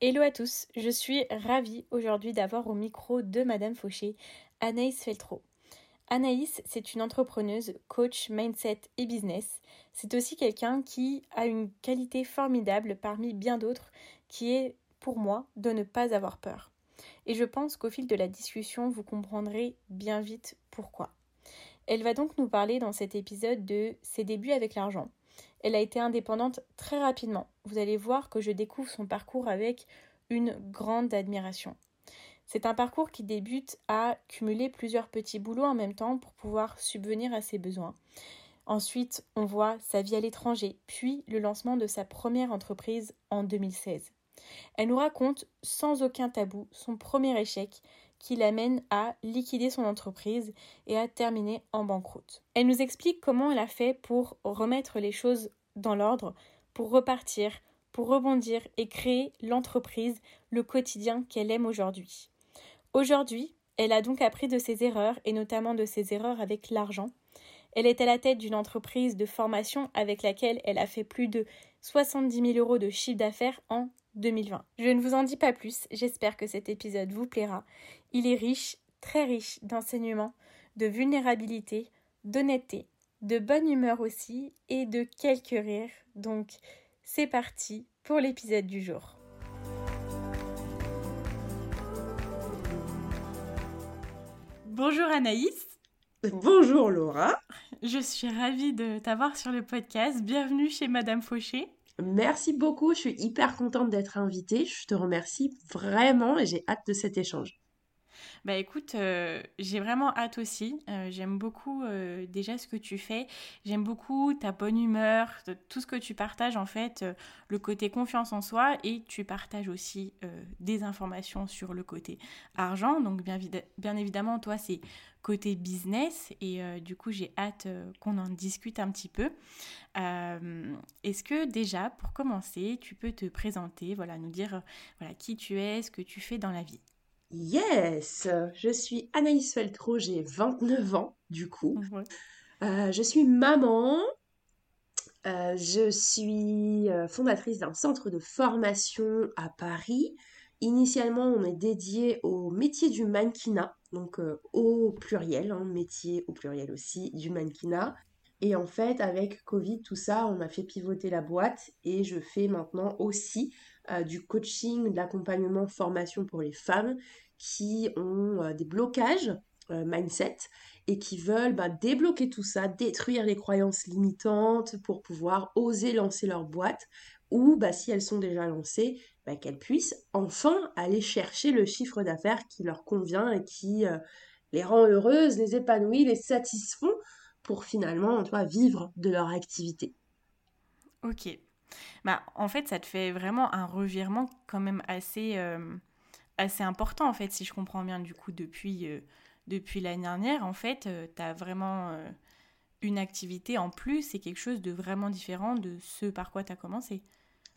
Hello à tous, je suis ravie aujourd'hui d'avoir au micro de Madame Fauchée, Anaïs Feltrou. Anaïs, c'est une entrepreneuse, coach, mindset et business. C'est aussi quelqu'un qui a une qualité formidable parmi bien d'autres qui est, pour moi, de ne pas avoir peur. Et je pense qu'au fil de la discussion, vous comprendrez bien vite pourquoi. Elle va donc nous parler dans cet épisode de ses débuts avec l'argent. Elle a été indépendante très rapidement. Vous allez voir que je découvre son parcours avec une grande admiration. C'est un parcours qui débute à cumuler plusieurs petits boulots en même temps pour pouvoir subvenir à ses besoins. Ensuite, on voit sa vie à l'étranger, puis le lancement de sa première entreprise en 2016. Elle nous raconte sans aucun tabou son premier échec qui l'amène à liquider son entreprise et à terminer en banqueroute. Elle nous explique comment elle a fait pour remettre les choses dans l'ordre, pour repartir, pour rebondir et créer l'entreprise, le quotidien qu'elle aime aujourd'hui. Aujourd'hui, elle a donc appris de ses erreurs et notamment de ses erreurs avec l'argent. Elle est à la tête d'une entreprise de formation avec laquelle elle a fait plus de 70 000 € de chiffre d'affaires en 2020. Je ne vous en dis pas plus, j'espère que cet épisode vous plaira. Il est riche, très riche d'enseignements, de vulnérabilité, d'honnêteté, de bonne humeur aussi et de quelques rires. Donc c'est parti pour l'épisode du jour. Bonjour Anaïs. Bonjour Laura. Je suis ravie de t'avoir sur le podcast. Bienvenue chez Madame Fauchée. Merci beaucoup, je suis hyper contente d'être invitée, je te remercie vraiment et j'ai hâte de cet échange. Bah écoute, j'ai vraiment hâte aussi, j'aime beaucoup déjà ce que tu fais, j'aime beaucoup ta bonne humeur, tout ce que tu partages en fait, le côté confiance en soi et tu partages aussi des informations sur le côté argent, donc bien évidemment toi c'est côté business et du coup j'ai hâte qu'on en discute un petit peu. Est-ce que déjà pour commencer tu peux te présenter, voilà, nous dire qui tu es, ce que tu fais dans la vie? Yes, je suis Anaïs Feltrou, j'ai 29 ans du coup, je suis maman, je suis fondatrice d'un centre de formation à Paris. Initialement on est dédié au métier du mannequinat, donc au pluriel, métier au pluriel aussi du mannequinat. Et en fait, avec Covid, tout ça, on a fait pivoter la boîte et je fais maintenant aussi du coaching, de l'accompagnement, formation pour les femmes qui ont des blocages mindset et qui veulent débloquer tout ça, détruire les croyances limitantes pour pouvoir oser lancer leur boîte ou si elles sont déjà lancées, qu'elles puissent enfin aller chercher le chiffre d'affaires qui leur convient et qui les rend heureuses, les épanouit, les satisfont, pour finalement, toi, vivre de leur activité. Ok. En fait, ça te fait vraiment un revirement quand même assez important, en fait, si je comprends bien. Du coup, depuis l'année dernière, en fait, tu as vraiment une activité en plus et quelque chose de vraiment différent de ce par quoi tu as commencé.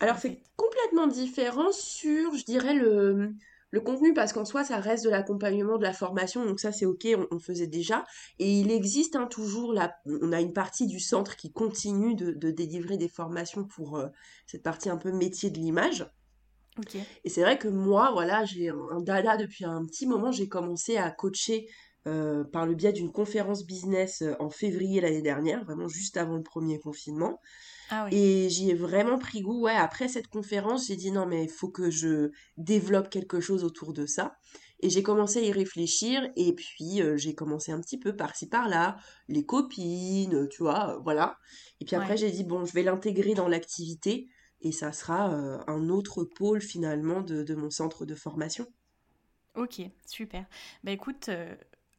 Alors, c'est complètement différent sur, je dirais, le contenu, parce qu'en soi, ça reste de l'accompagnement, de la formation, donc ça, c'est ok, on faisait déjà. Et il existe toujours, on a une partie du centre qui continue de délivrer des formations pour cette partie un peu métier de l'image. Okay. Et c'est vrai que moi, j'ai un dada depuis un petit moment, j'ai commencé à coacher par le biais d'une conférence business en février l'année dernière, vraiment juste avant le premier confinement. Ah oui. Et j'y ai vraiment pris goût. Après cette conférence, j'ai dit non mais il faut que je développe quelque chose autour de ça. Et j'ai commencé à y réfléchir et puis j'ai commencé un petit peu par-ci par-là, les copines, tu vois, voilà. Et puis après j'ai dit bon, je vais l'intégrer dans l'activité et ça sera un autre pôle finalement de mon centre de formation. Ok, super. Écoute...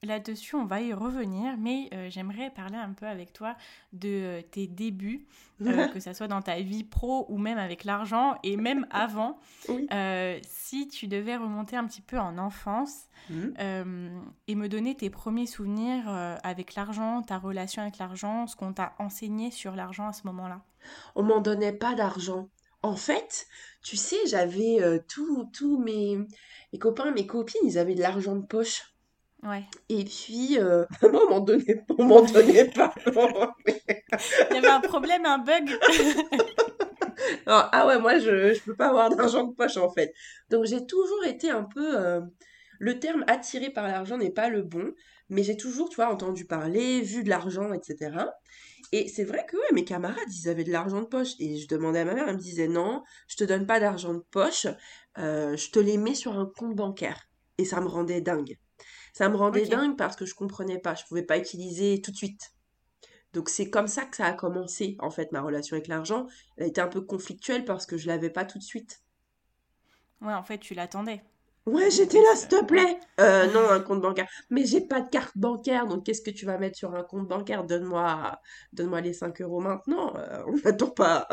là-dessus, on va y revenir, mais j'aimerais parler un peu avec toi de tes débuts, que ça soit dans ta vie pro ou même avec l'argent et même avant. Si tu devais remonter un petit peu en enfance et me donner tes premiers souvenirs avec l'argent, ta relation avec l'argent, ce qu'on t'a enseigné sur l'argent à ce moment-là. On m'en donnait pas d'argent. En fait, tu sais, j'avais tous mes copains, mes copines, ils avaient de l'argent de poche. Ouais. Et puis, maman m'en donnait pas. Il y avait un problème, un bug. Ah ouais, moi, je peux pas avoir d'argent de poche, en fait. Donc, j'ai toujours été un peu... le terme attirée par l'argent n'est pas le bon, mais j'ai toujours, tu vois, entendu parler, vu de l'argent, etc. Et c'est vrai que ouais, mes camarades, ils avaient de l'argent de poche. Et je demandais à ma mère, elle me disait « Non, je te donne pas d'argent de poche, je te les mets sur un compte bancaire. » Et ça me rendait dingue. Ça me rendait dingue parce que je comprenais pas, je pouvais pas utiliser tout de suite. Donc c'est comme ça que ça a commencé, en fait, ma relation avec l'argent. Elle était un peu conflictuelle parce que je l'avais pas tout de suite. Ouais, en fait, tu l'attendais. Ouais, j'étais là, s'il te plaît. Non, un compte bancaire. Mais j'ai pas de carte bancaire, donc qu'est-ce que tu vas mettre sur un compte bancaire ? Donne-moi les 5€ maintenant. On n'attend pas.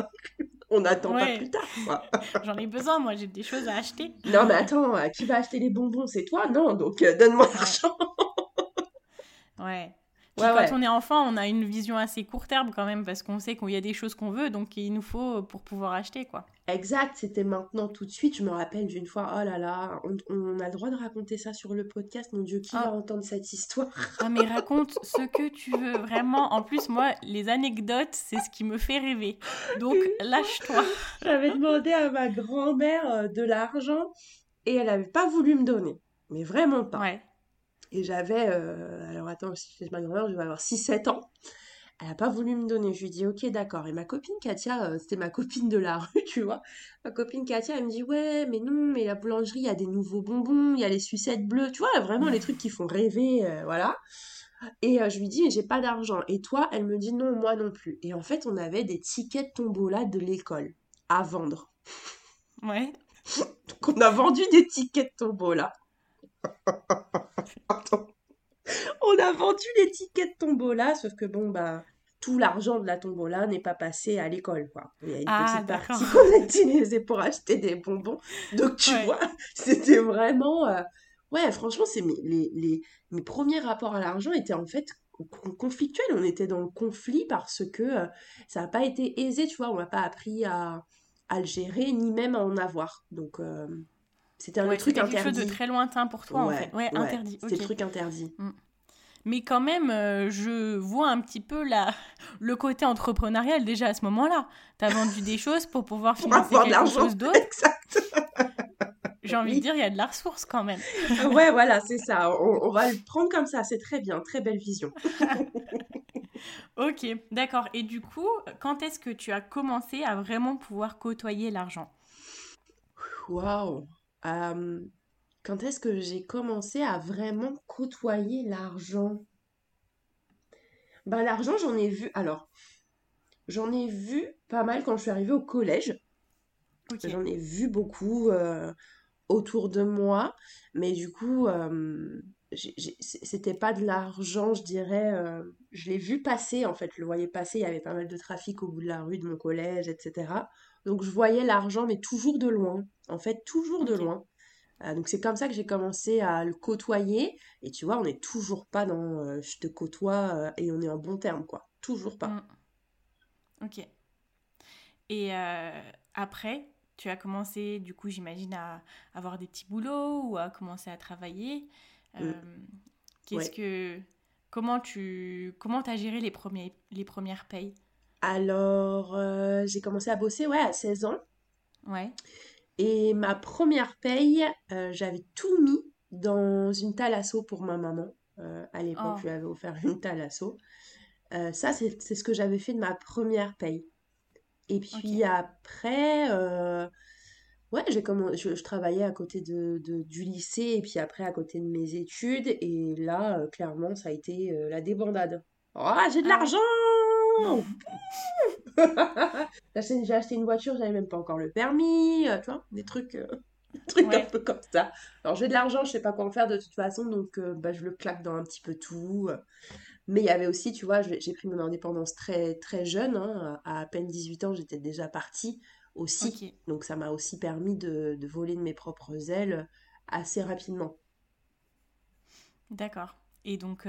On n'attend pas plus tard, quoi. J'en ai besoin, moi, j'ai des choses à acheter. Non, mais attends, qui va acheter les bonbons ? C'est toi ? Non, donc donne-moi l'argent. Ouais. Puis, on est enfant, on a une vision assez court terme quand même, parce qu'on sait qu'il y a des choses qu'on veut, donc il nous faut pour pouvoir acheter, quoi. Exact, c'était maintenant tout de suite. Je me rappelle d'une fois, oh là là, on a le droit de raconter ça sur le podcast, mon Dieu, qui va entendre cette histoire ? Ah mais raconte ce que tu veux, vraiment. En plus, moi, les anecdotes, c'est ce qui me fait rêver. Donc, lâche-toi. J'avais demandé à ma grand-mère de l'argent et elle n'avait pas voulu me donner, mais vraiment pas. Ouais. Et j'avais, alors attends, c'est ma grand-mère, je vais avoir 6-7 ans. Elle n'a pas voulu me donner. Je lui dis, ok, d'accord. Et ma copine Katia, c'était ma copine de la rue, tu vois. Ma copine Katia, elle me dit, ouais, mais non, mais la boulangerie, il y a des nouveaux bonbons, il y a les sucettes bleues, tu vois, vraiment les trucs qui font rêver, voilà. Et je lui dis, mais j'ai pas d'argent. Et toi, elle me dit, non, moi non plus. Et en fait, on avait des tickets de tombola de l'école à vendre. Ouais. Donc, on a vendu des tickets de tombola. Attends. On a vendu les tickets de tombola, sauf que bon, bah, tout l'argent de la tombola n'est pas passé à l'école, quoi. Il y a une petite partie qu'on a utilisée pour acheter des bonbons. Donc, tu vois, c'était vraiment... Ouais, franchement, c'est mes premiers rapports à l'argent étaient en fait conflictuels. On était dans le conflit parce que ça n'a pas été aisé, tu vois. On n'a pas appris à le gérer, ni même à en avoir. Donc... C'était un truc interdit. Quelque chose de très lointain pour toi, en fait. Ouais, interdit. C'était le truc interdit. Mais quand même, je vois un petit peu le côté entrepreneurial déjà à ce moment-là. T'as vendu des choses pour pouvoir financer quelque chose d'autre. Exact. J'ai envie de dire, il y a de la ressource quand même. Ouais, voilà, c'est ça. On va le prendre comme ça. C'est très bien, très belle vision. Ok, d'accord. Et du coup, quand est-ce que tu as commencé à vraiment pouvoir côtoyer l'argent ? Waouh. Quand est-ce que j'ai commencé à vraiment côtoyer l'argent ? Ben, l'argent, j'en ai vu pas mal quand je suis arrivée au collège. Okay. J'en ai vu beaucoup autour de moi, mais du coup, c'était pas de l'argent, je dirais. Je l'ai vu passer, en fait, je le voyais passer. Il y avait pas mal de trafic au bout de la rue de mon collège, etc. Donc, je voyais l'argent, mais toujours de loin. En fait, toujours de loin. Donc, c'est comme ça que j'ai commencé à le côtoyer. Et tu vois, on n'est toujours pas dans « je te côtoie » et on est en bon terme, quoi. Toujours pas. Ok. Et après, tu as commencé, du coup, j'imagine, à avoir des petits boulots ou à commencer à travailler. Comment tu as géré les premières payes ? Alors, j'ai commencé à bosser, à 16 ans. Ouais. Et ma première paye, j'avais tout mis dans une thalasso pour ma maman. À l'époque, je lui avais offert une thalasso. Ça, c'est ce que j'avais fait de ma première paye. Et puis après, je travaillais à côté du lycée et puis après à côté de mes études. Et là, clairement, ça a été la débandade. Ah, j'ai de l'argent! J'ai acheté une voiture, j'avais même pas encore le permis, tu vois, des trucs truc un peu comme ça. Alors j'ai de l'argent, je sais pas quoi en faire de toute façon, donc je le claque dans un petit peu tout. Mais il y avait aussi, tu vois, j'ai pris mon indépendance très très jeune, hein, à peine 18 ans, j'étais déjà partie aussi. Okay. Donc ça m'a aussi permis de voler de mes propres ailes assez rapidement. D'accord. Et donc,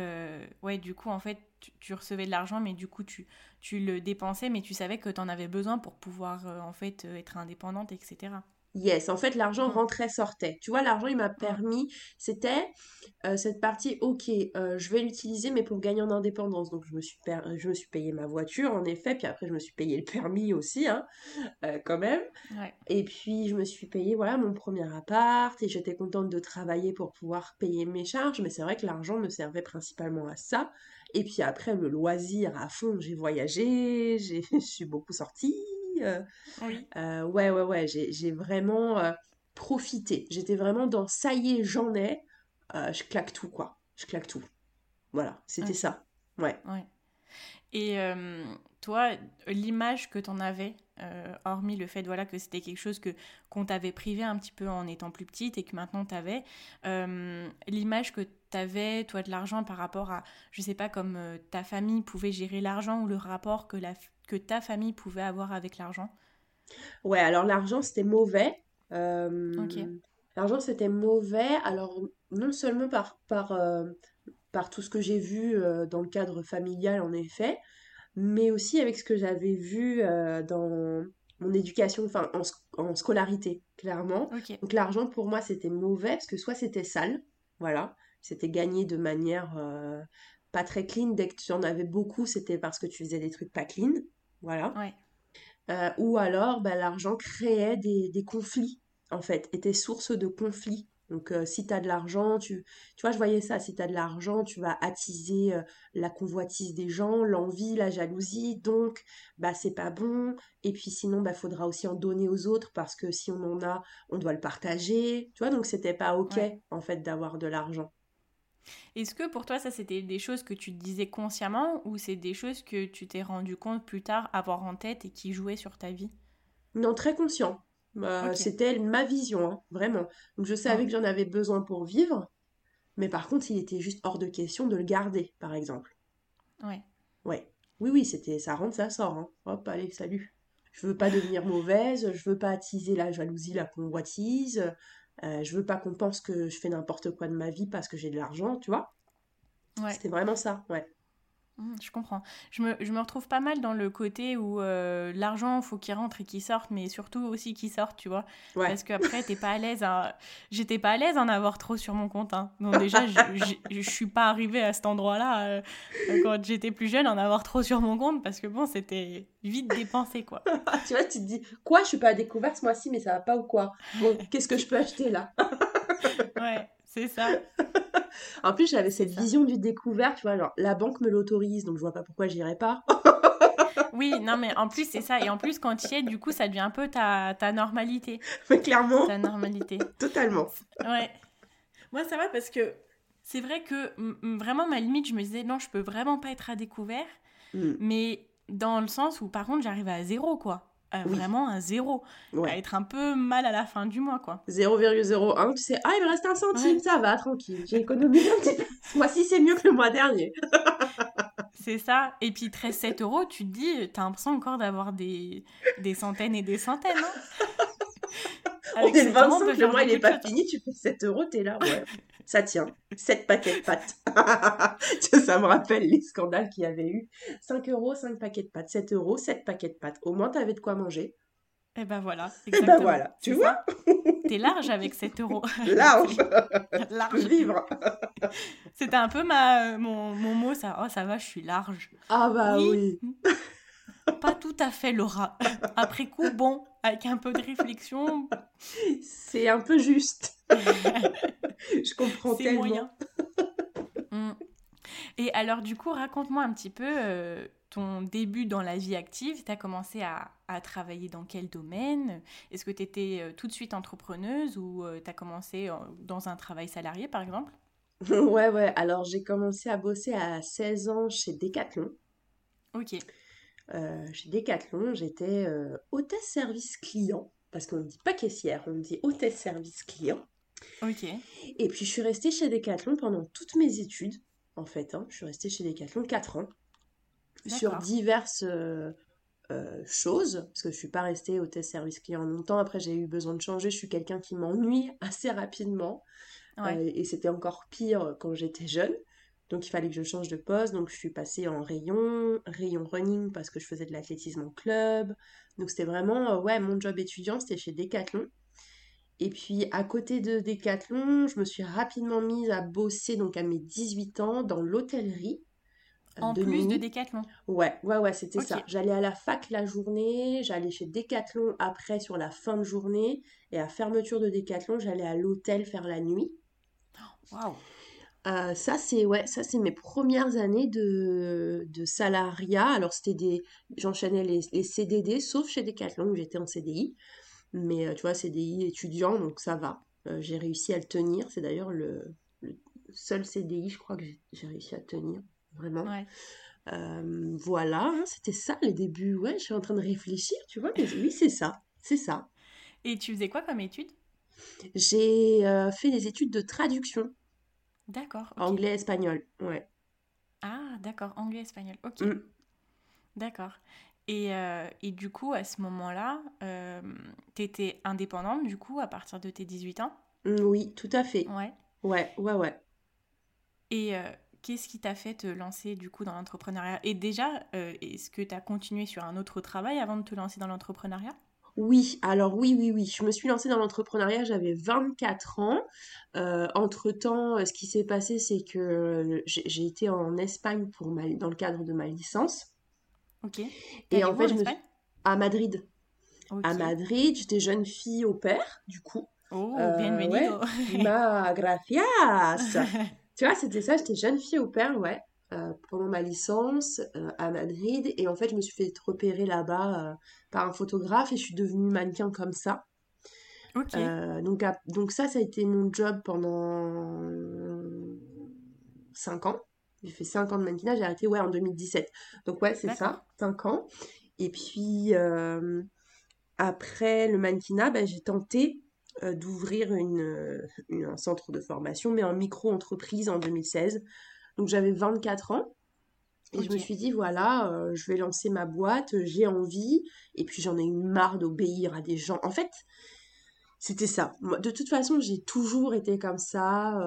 du coup, en fait, tu recevais de l'argent, mais du coup, tu le dépensais, mais tu savais que tu en avais besoin pour pouvoir, être indépendante, etc. Yes, en fait, l'argent rentrait, sortait. Tu vois, l'argent, il m'a permis, c'était cette partie, je vais l'utiliser, mais pour gagner en indépendance. Donc, je me suis payé ma voiture, en effet, puis après, je me suis payé le permis aussi, hein, quand même. Ouais. Et puis, je me suis payé, mon premier appart, et j'étais contente de travailler pour pouvoir payer mes charges, mais c'est vrai que l'argent me servait principalement à ça. Et puis après, le loisir à fond, j'ai voyagé, je suis beaucoup sortie. J'ai vraiment profité. J'étais vraiment dans ça y est, j'en ai, je claque tout quoi. Je claque tout. Voilà, c'était ça. Ouais. Et toi, l'image que t'en avais, hormis le fait que c'était quelque chose qu'on t'avait privé un petit peu en étant plus petite et que maintenant t'avais, l'image que t'avais, toi, de l'argent par rapport à, je sais pas, comme ta famille pouvait gérer l'argent ou le rapport que ta famille pouvait avoir avec l'argent. Ouais, alors l'argent, c'était mauvais. L'argent, c'était mauvais. Alors, non seulement par tout ce que j'ai vu dans le cadre familial, en effet, mais aussi avec ce que j'avais vu dans mon éducation, enfin, en scolarité, clairement. Okay. Donc, l'argent, pour moi, c'était mauvais, parce que soit c'était sale, c'était gagné de manière pas très clean. Dès que tu en avais beaucoup, c'était parce que tu faisais des trucs pas clean, ou alors, l'argent créait des conflits, en fait, était source de conflits. Donc, si t'as de l'argent, tu vois, je voyais ça, si t'as de l'argent, tu vas attiser la convoitise des gens, l'envie, la jalousie, donc, c'est pas bon, et puis sinon, faudra aussi en donner aux autres, parce que si on en a, on doit le partager, tu vois, donc c'était pas ok, en fait, d'avoir de l'argent. Est-ce que pour toi, ça, c'était des choses que tu disais consciemment, ou c'est des choses que tu t'es rendu compte plus tard, avoir en tête, et qui jouaient sur ta vie? Non, très conscient. C'était ma vision, hein, vraiment. Donc, je savais que j'en avais besoin pour vivre, mais par contre, il était juste hors de question de le garder, par exemple. Ouais. Oui, c'était ça rentre, ça sort. Hein. Hop, allez, salut. Je veux pas devenir mauvaise, je veux pas attiser la jalousie, la convoitise, je veux pas qu'on pense que je fais n'importe quoi de ma vie parce que j'ai de l'argent, tu vois. Ouais. C'était vraiment ça, ouais. Je comprends. Je me retrouve pas mal dans le côté où l'argent, il faut qu'il rentre et qu'il sorte, mais surtout aussi qu'il sorte, tu vois. Ouais. Parce qu'après, t'es pas à l'aise. J'étais pas à l'aise en avoir trop sur mon compte. Hein. Donc déjà, je suis pas arrivée à cet endroit-là quand j'étais plus jeune, en avoir trop sur mon compte, parce que bon, c'était vite dépensé, quoi. Tu vois, tu te dis, quoi, je suis pas à découvert ce mois-ci, mais ça va pas ou quoi? Bon, qu'est-ce que je peux acheter, là? Ouais, c'est ça. En plus, j'avais cette vision du découvert, tu vois, genre la banque me l'autorise, donc je vois pas pourquoi j'irais pas. Oui, non, mais en plus, c'est ça. Et en plus, quand tu y es, du coup, ça devient un peu ta normalité. Mais clairement. Ta normalité. Totalement. Ouais. Moi, ça va parce que c'est vrai que vraiment, ma limite, je me disais, non, je peux vraiment pas être à découvert. Mais dans le sens où, par contre, j'arrivais à zéro, quoi. Vraiment un zéro, à être un peu mal à la fin du mois, quoi. 0,01, tu sais, il me reste un centime, ça va, tranquille, j'ai économisé un petit peu. Moi, si c'est mieux que le mois dernier. C'est ça, et puis 13,7 euros, tu te dis, t'as l'impression encore d'avoir des centaines et des centaines, hein. On est le 25, le mois il est pas fini, tu fais 7 euros, t'es là, ça tient, 7 paquets de pâtes. Ça me rappelle les scandales qu'il y avait eu. 5 euros, 5 paquets de pâtes. 7 euros, 7 paquets de pâtes. Au moins, t'avais de quoi manger. Et ben voilà, exactement. Et ben voilà, tu vois, t'es large avec 7 euros. Large. Vivre. C'était un peu mon mot, ça. Oh, ça va, je suis large. Ah bah oui. Pas tout à fait, Laura. Après coup, bon, avec un peu de réflexion... C'est un peu juste. Je comprends c'est tellement. Moyen. Et alors, du coup, raconte-moi un petit peu ton début dans la vie active. Tu as commencé à travailler dans quel domaine? Est-ce que tu étais tout de suite entrepreneuse ou tu as commencé dans un travail salarié, par exemple? Ouais. Alors, j'ai commencé à bosser à 16 ans chez Decathlon. Ok. Chez Decathlon, j'étais hôtesse service client. parce qu'on ne dit pas caissière, on dit hôtesse service client. Ok. Et puis je suis restée chez Decathlon pendant toutes mes études, en fait. Hein. Je suis restée chez Decathlon 4 ans. D'accord. Sur diverses choses, parce que je ne suis pas restée hôtesse service client longtemps. Après, j'ai eu besoin de changer. Je suis quelqu'un qui m'ennuie assez rapidement. Ouais. Et c'était encore pire quand j'étais jeune. Donc, il fallait que je change de poste. Donc, je suis passée en rayon running parce que je faisais de l'athlétisme en club. Donc, c'était vraiment... mon job étudiant, c'était chez Decathlon. Et puis, à côté de Decathlon, je me suis rapidement mise à bosser, donc à mes 18 ans, dans l'hôtellerie. En plus Munich. De Decathlon. Ouais, c'était okay. Ça. J'allais à la fac la journée, j'allais chez Decathlon après sur la fin de journée. Et à fermeture de Decathlon, j'allais à l'hôtel faire la nuit. Waouh. Ça c'est mes premières années de salariat. Alors j'enchaînais les CDD, sauf chez Decathlon où j'étais en CDI, mais tu vois, CDI étudiant, donc ça va. J'ai réussi à le tenir. C'est d'ailleurs le seul CDI, je crois, que j'ai réussi à tenir vraiment. Ouais. Voilà, hein, c'était ça les débuts. Ouais, je suis en train de réfléchir, tu vois. Mais oui, c'est ça. Et tu faisais quoi comme études ? J'ai fait des études de traduction. D'accord. Okay. Anglais-espagnol, ouais. Ah, d'accord, anglais-espagnol, ok. Mm. D'accord. Et du coup, à ce moment-là, t'étais indépendante, du coup, à partir de tes 18 ans ? Oui, tout à fait. Ouais. Et qu'est-ce qui t'a fait te lancer, du coup, dans l'entrepreneuriat ? Et déjà, est-ce que t'as continué sur un autre travail avant de te lancer dans l'entrepreneuriat ? Oui, alors oui. Je me suis lancée dans l'entrepreneuriat, j'avais 24 ans. Entre-temps, ce qui s'est passé, c'est que j'ai été en Espagne dans le cadre de ma licence. Ok. Et en fait, à Madrid. Okay. À Madrid, j'étais jeune fille au pair, du coup. Oh, bienvenido. Ouais. Ma gracias. Tu vois, c'était ça, j'étais jeune fille au pair, ouais. Pendant ma licence à Madrid, et en fait je me suis fait repérer là-bas par un photographe et je suis devenue mannequin comme ça. Ok. Donc ça a été mon job pendant 5 ans. J'ai fait 5 ans de mannequinage, j'ai arrêté en 2017. Donc ouais, c'est d'accord. Ça, 5 ans. Et puis après le mannequinat, j'ai tenté d'ouvrir un centre de formation, mais en micro-entreprise en 2016. Donc, j'avais 24 ans et okay. Je me suis dit, voilà, je vais lancer ma boîte, j'ai envie. Et puis, j'en ai eu marre d'obéir à des gens. En fait, c'était ça. Moi, de toute façon, j'ai toujours été comme ça.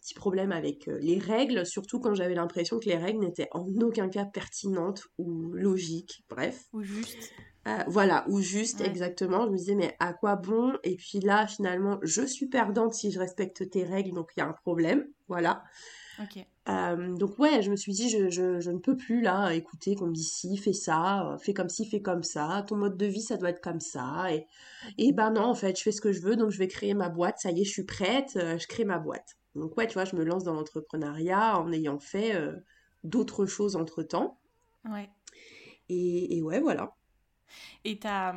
Petit problème avec les règles, surtout quand j'avais l'impression que les règles n'étaient en aucun cas pertinentes ou logiques, bref. Ou juste. Ouais. Exactement. Je me disais, mais à quoi bon ? Et puis là, finalement, je suis perdante si je respecte tes règles, donc il y a un problème, voilà. Okay. Donc ouais, je me suis dit je ne peux plus là écouter qu'on me dit si, fais ça, fais comme ci, fais comme ça, ton mode de vie ça doit être comme ça, et ben non, en fait je fais ce que je veux, donc je vais créer ma boîte, ça y est je suis prête, je crée ma boîte. Donc ouais, tu vois, je me lance dans l'entrepreneuriat en ayant fait d'autres choses entre temps. Ouais. Et ouais, voilà. Et t'as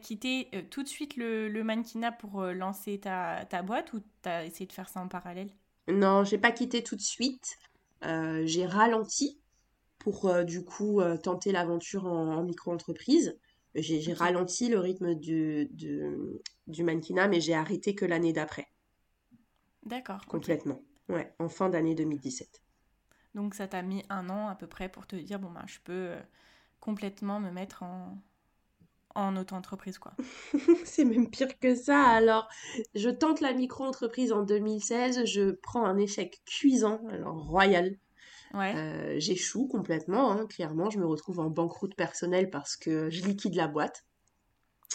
quitté tout de suite le mannequinat pour lancer ta boîte, ou t'as essayé de faire ça en parallèle ? Non, j'ai pas quitté tout de suite. J'ai ralenti pour tenter l'aventure en micro-entreprise. J'ai ralenti le rythme du mannequinat, mais j'ai arrêté que l'année d'après. D'accord. Complètement. Okay. Ouais, en fin d'année 2017. Donc ça t'a mis 1 an à peu près pour te dire, bon ben je peux complètement me mettre en auto-entreprise, quoi. C'est même pire que ça. Alors, je tente la micro-entreprise en 2016. Je prends un échec cuisant, alors royal. Ouais. J'échoue complètement, hein, clairement. Je me retrouve en banqueroute personnelle parce que je liquide la boîte.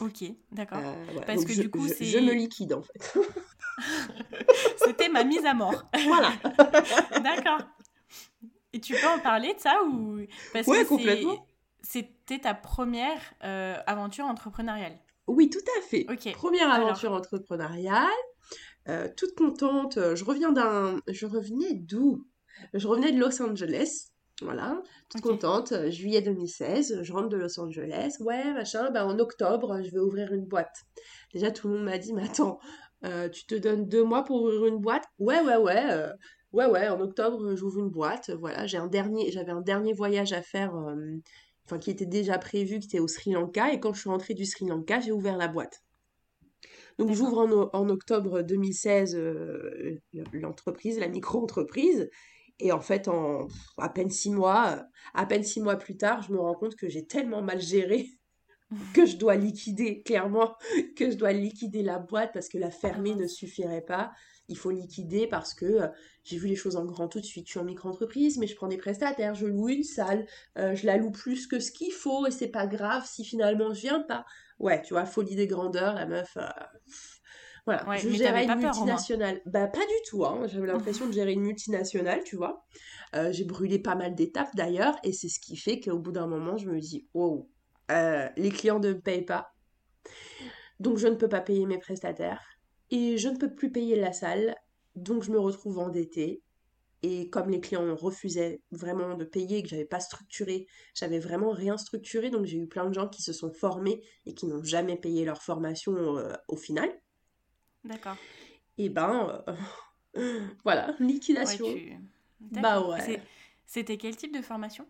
Ok, d'accord. Parce que du coup, je me liquide, en fait. C'était ma mise à mort. Voilà. D'accord. Et tu peux en parler de ça ou... Parce que complètement. C'était ta première aventure entrepreneuriale. Oui, tout à fait. Okay. Première aventure entrepreneuriale. Toute contente. Je revenais de Los Angeles. Voilà. Toute contente. Juillet 2016. Je rentre de Los Angeles. Ouais, machin. En octobre, je vais ouvrir une boîte. Déjà, tout le monde m'a dit, mais attends, tu te donnes 2 mois pour ouvrir une boîte ? Ouais. En octobre, j'ouvre une boîte. Voilà, j'avais un dernier voyage à faire... enfin qui était déjà prévu, qui était au Sri Lanka. Et quand je suis rentrée du Sri Lanka, j'ai ouvert la boîte. Donc, j'ouvre en octobre 2016 l'entreprise, la micro-entreprise. Et en fait, à peine six mois plus tard, je me rends compte que j'ai tellement mal géré que je dois liquider, clairement, que je dois liquider la boîte parce que la fermer ne suffirait pas. Il faut liquider parce que j'ai vu les choses en grand tout de suite. Je suis en micro-entreprise, mais je prends des prestataires, je loue une salle, je la loue plus que ce qu'il faut et c'est pas grave si finalement je viens pas. Ouais, tu vois, folie des grandeurs, la meuf... Voilà, ouais, je gérais une multinationale. Bah, pas du tout, hein. J'avais l'impression de gérer une multinationale, tu vois. J'ai brûlé pas mal d'étapes d'ailleurs, et c'est ce qui fait qu'au bout d'un moment, je me dis, wow, les clients ne me payent pas. Donc, je ne peux pas payer mes prestataires. Et je ne peux plus payer la salle. Donc, je me retrouve endettée. Et comme les clients refusaient vraiment de payer, que j'avais pas structuré, j'avais vraiment rien structuré. Donc, j'ai eu plein de gens qui se sont formés et qui n'ont jamais payé leur formation au final. D'accord. Et ben, voilà, liquidation. Ouais, bah ouais. C'était quel type de formation ?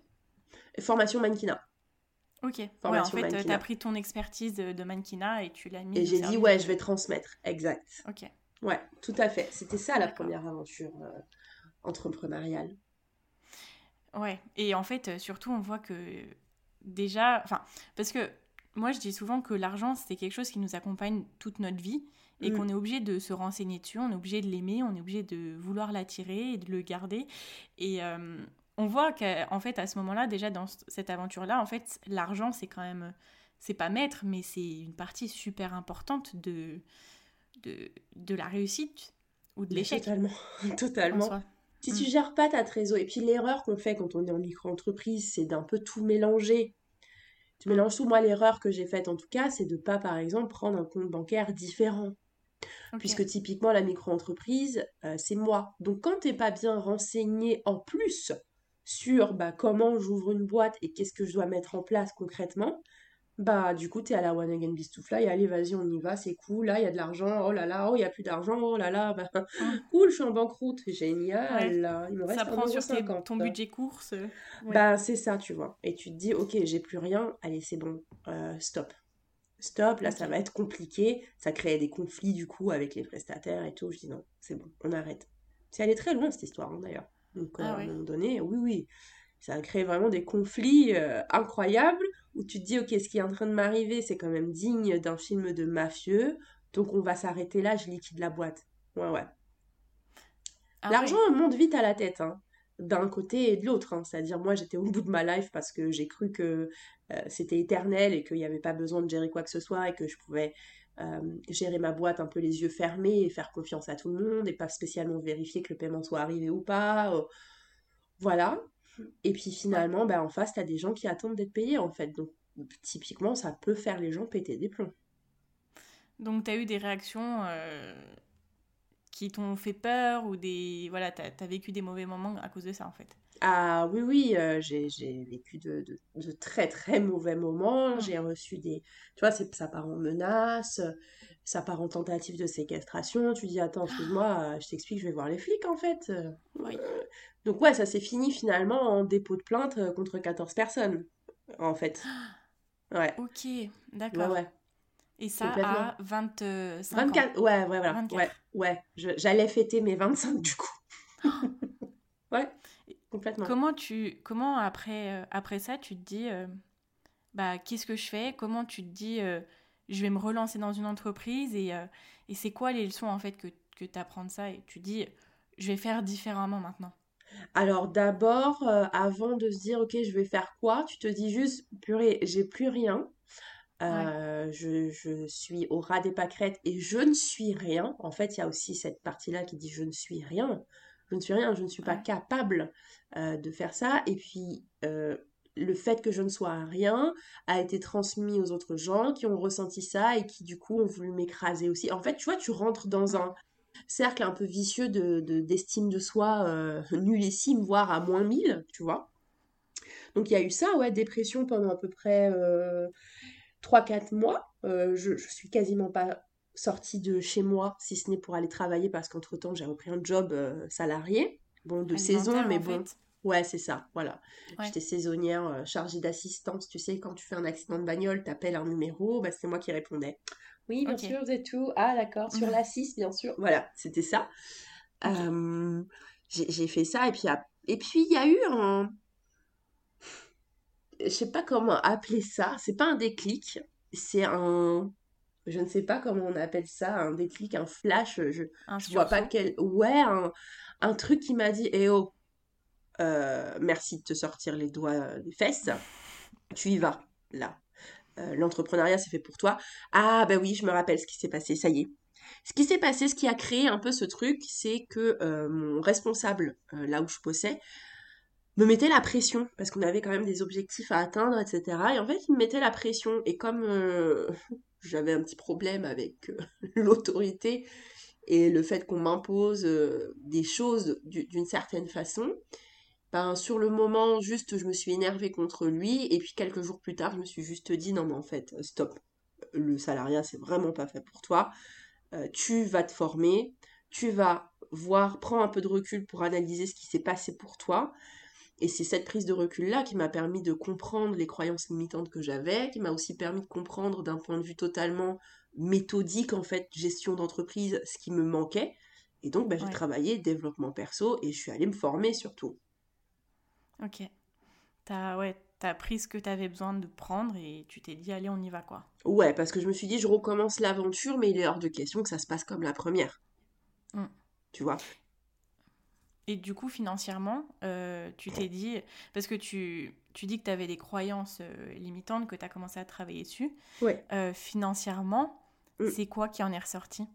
Formation mannequinat. Ok. Formation ouais, en fait, mannequinat. T'as pris ton expertise de mannequinat et tu l'as mis. Et j'ai dit, ouais, je vais transmettre. Exact. Ok. Ouais, tout à fait. C'était ça la première aventure entrepreneuriale. Ouais. Et en fait, surtout, on voit que déjà... Enfin, parce que moi, je dis souvent que l'argent, c'est quelque chose qui nous accompagne toute notre vie. Et qu'on est obligé de se renseigner dessus, on est obligé de l'aimer, on est obligé de vouloir l'attirer et de le garder. Et on voit qu'en fait, à ce moment-là, déjà dans cette aventure-là, en fait, l'argent, c'est quand même... C'est pas maître, mais c'est une partie super importante de la réussite ou de l'échec. Totalement. Si tu gères pas ta trésorerie... Et puis l'erreur qu'on fait quand on est en micro-entreprise, c'est d'un peu tout mélanger. Tu mélanges tout. Moi, l'erreur que j'ai faite, en tout cas, c'est de ne pas, par exemple, prendre un compte bancaire différent. Okay. Puisque typiquement la micro-entreprise c'est moi, donc quand t'es pas bien renseigné en plus sur comment j'ouvre une boîte et qu'est-ce que je dois mettre en place concrètement, du coup t'es à la one again beast to fly, allez vas-y on y va, c'est cool, là il y a de l'argent, oh là là, oh il y a plus d'argent, oh là là, cool je suis en banqueroute, génial, ouais. Il me reste ça prend sur ton budget course, ouais. C'est ça tu vois, et tu te dis ok j'ai plus rien, allez c'est bon, stop, là, okay. Ça va être compliqué. Ça créait des conflits, du coup, avec les prestataires et tout. Je dis non, c'est bon, on arrête. C'est allé très loin, cette histoire, hein, d'ailleurs. Donc, à un moment donné, oui, ça a créé vraiment des conflits incroyables où tu te dis, ok, ce qui est en train de m'arriver, c'est quand même digne d'un film de mafieux. Donc, on va s'arrêter là, je liquide la boîte. Ouais. Ah, l'argent monte vite à la tête, hein. D'un côté et de l'autre, hein. C'est-à-dire moi j'étais au bout de ma life parce que j'ai cru que c'était éternel et qu'il n'y avait pas besoin de gérer quoi que ce soit et que je pouvais gérer ma boîte un peu les yeux fermés et faire confiance à tout le monde et pas spécialement vérifier que le paiement soit arrivé ou pas, voilà. Et puis finalement en face t'as des gens qui attendent d'être payés en fait, donc typiquement ça peut faire les gens péter des plombs. Donc t'as eu des réactions qui t'ont fait peur ou des... Voilà, t'as vécu des mauvais moments à cause de ça, en fait. Ah oui, j'ai vécu de très, très mauvais moments. J'ai reçu des... Tu vois, ça part en menaces, ça part en tentative de séquestration. Tu dis, attends, excuse-moi, je t'explique, je vais voir les flics, en fait. Oui. Donc ouais, ça s'est fini, finalement, en dépôt de plainte contre 14 personnes, en fait. Ouais. Ok, d'accord. Ouais. Et ça à 25 24 ans. Ouais, voilà. 24. Ouais. J'allais fêter mes 25 du coup. Ouais, complètement. Comment après ça, tu te dis, qu'est-ce que je fais ? Comment tu te dis, je vais me relancer dans une entreprise et c'est quoi les leçons en fait que tu apprends de ça ? Et tu te dis, je vais faire différemment maintenant. Alors d'abord, avant de se dire, ok, je vais faire quoi ? Tu te dis juste, purée, j'ai plus rien. Ouais. Je suis au ras des pâquerettes et je ne suis rien. En fait, il y a aussi cette partie-là qui dit je ne suis rien, je ne suis pas capable de faire ça. Et puis, le fait que je ne sois rien a été transmis aux autres gens qui ont ressenti ça et qui, du coup, ont voulu m'écraser aussi. En fait, tu vois, tu rentres dans un cercle un peu vicieux d'estime de soi nullissime, voire à moins 1000, tu vois. Donc, il y a eu ça, ouais, dépression pendant à peu près... 3-4 mois, je suis quasiment pas sortie de chez moi, si ce n'est pour aller travailler, parce qu'entre-temps, j'ai repris un job salarié, de saison, mais bon, Ouais, c'est ça, voilà. Ouais. J'étais saisonnière chargée d'assistance. Tu sais, quand tu fais un accident de bagnole, t'appelles un numéro, bah, c'est moi qui répondais. Oui, bien sûr, vous êtes où? Ah, d'accord, sur la 6, bien sûr. Voilà, c'était ça. Okay. J'ai fait ça, et puis il y a eu un... Je sais pas comment appeler ça, c'est pas un déclic, c'est un... Je ne sais pas comment on appelle ça, un déclic, un flash, je vois pas quel... Ouais, un truc qui m'a dit, eh oh, merci de te sortir les doigts des fesses, tu y vas, là. L'entrepreneuriat, c'est fait pour toi. Ah, ben oui, je me rappelle ce qui s'est passé, ça y est. Ce qui s'est passé, ce qui a créé un peu ce truc, c'est que mon responsable, là où je bossais, me mettait la pression, parce qu'on avait quand même des objectifs à atteindre, etc. Et en fait, il me mettait la pression. Et comme j'avais un petit problème avec l'autorité et le fait qu'on m'impose des choses d'une certaine façon... Ben, sur le moment, juste, je me suis énervée contre lui. Et puis, quelques jours plus tard, je me suis juste dit, non, mais en fait, stop. Le salariat, c'est vraiment pas fait pour toi. Tu vas te former. Tu vas voir, prends un peu de recul pour analyser ce qui s'est passé pour toi. Et c'est cette prise de recul-là qui m'a permis de comprendre les croyances limitantes que j'avais, qui m'a aussi permis de comprendre d'un point de vue totalement méthodique, en fait, gestion d'entreprise, ce qui me manquait. Et donc, ben, j'ai travaillé développement perso et je suis allée me former surtout. Ok, t'as pris ce que t'avais besoin de prendre et tu t'es dit, allez, on y va, quoi. Ouais, parce que je me suis dit, je recommence l'aventure, mais il est hors de question que ça se passe comme la première. Mm. Tu vois. Et du coup, financièrement, tu t'es dit... Parce que tu dis que t'avais des croyances limitantes, que t'as commencé à travailler dessus. Ouais. Financièrement, c'est quoi qui en est ressorti ?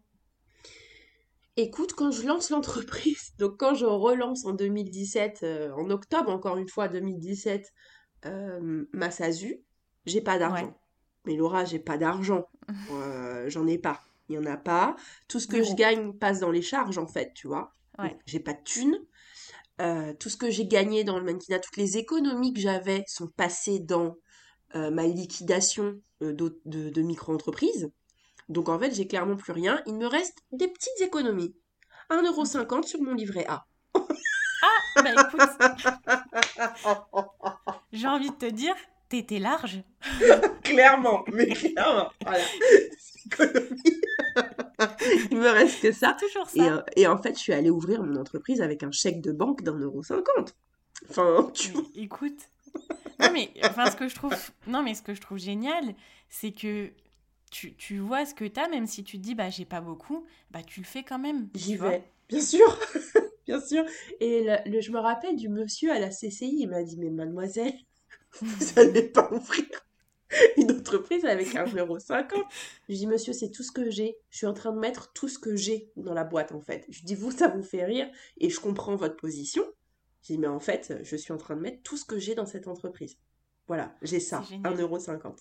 Écoute, quand je lance l'entreprise, donc quand je relance en 2017, en octobre encore une fois 2017, ma SASU, j'ai pas d'argent. Ouais. Mais Laura, j'ai pas d'argent. J'en ai pas. Il y en a pas. Tout ce que je gagne passe dans les charges en fait, tu vois. Ouais. Donc, j'ai pas de thunes. Tout ce que j'ai gagné dans le mannequinat, toutes les économies que j'avais sont passées dans ma liquidation de micro-entreprise. Donc en fait, j'ai clairement plus rien. Il me reste des petites économies. 1,50€ sur mon livret A. Ah, bah écoute, j'ai envie de te dire, t'étais large. Clairement, mais clairement. Voilà, économies. Il me reste que ça. Toujours ça. Et en fait, je suis allée ouvrir mon entreprise avec un chèque de banque d'1,50€. Enfin, écoute. Non mais, enfin, ce que je trouve génial, c'est que... Tu vois ce que t'as, même si tu te dis « bah j'ai pas beaucoup », bah tu le fais quand même. J'y vais, bien sûr, bien sûr. Et je me rappelle du monsieur à la CCI, il m'a dit « mais mademoiselle, vous n'allez pas ouvrir une entreprise avec 1,50€ 50 ». Je dis « monsieur, c'est tout ce que j'ai, je suis en train de mettre tout ce que j'ai dans la boîte en fait ». Je dis « vous, ça vous fait rire et je comprends votre position ». Je dis « mais en fait, je suis en train de mettre tout ce que j'ai dans cette entreprise ». Voilà, j'ai ça, 1,50€.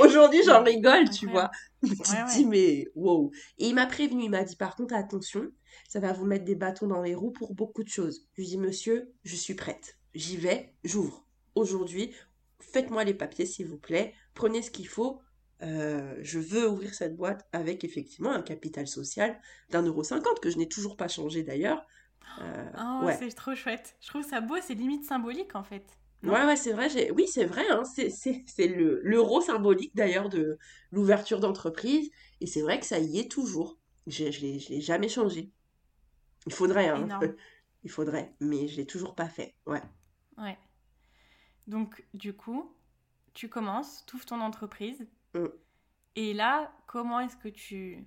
Aujourd'hui, j'en rigole, tu vois. Tu te dis, mais wow. Et il m'a prévenu, il m'a dit, par contre, attention, ça va vous mettre des bâtons dans les roues pour beaucoup de choses. Je lui dis, monsieur, je suis prête. J'y vais, j'ouvre. Aujourd'hui, faites-moi les papiers, s'il vous plaît. Prenez ce qu'il faut. Je veux ouvrir cette boîte avec, effectivement, un capital social d'1,50€ que je n'ai toujours pas changé, d'ailleurs. C'est trop chouette. Je trouve ça beau, c'est limite symbolique, en fait. Ouais, c'est vrai. Oui, c'est vrai. Hein. C'est l'euro symbolique, d'ailleurs, de l'ouverture d'entreprise. Et c'est vrai que ça y est toujours. Je l'ai jamais changé. Il faudrait. Hein. Il faudrait. Mais je l'ai toujours pas fait. Ouais. Donc, du coup, tu commences, tu ouvres ton entreprise. Et là, comment est-ce que tu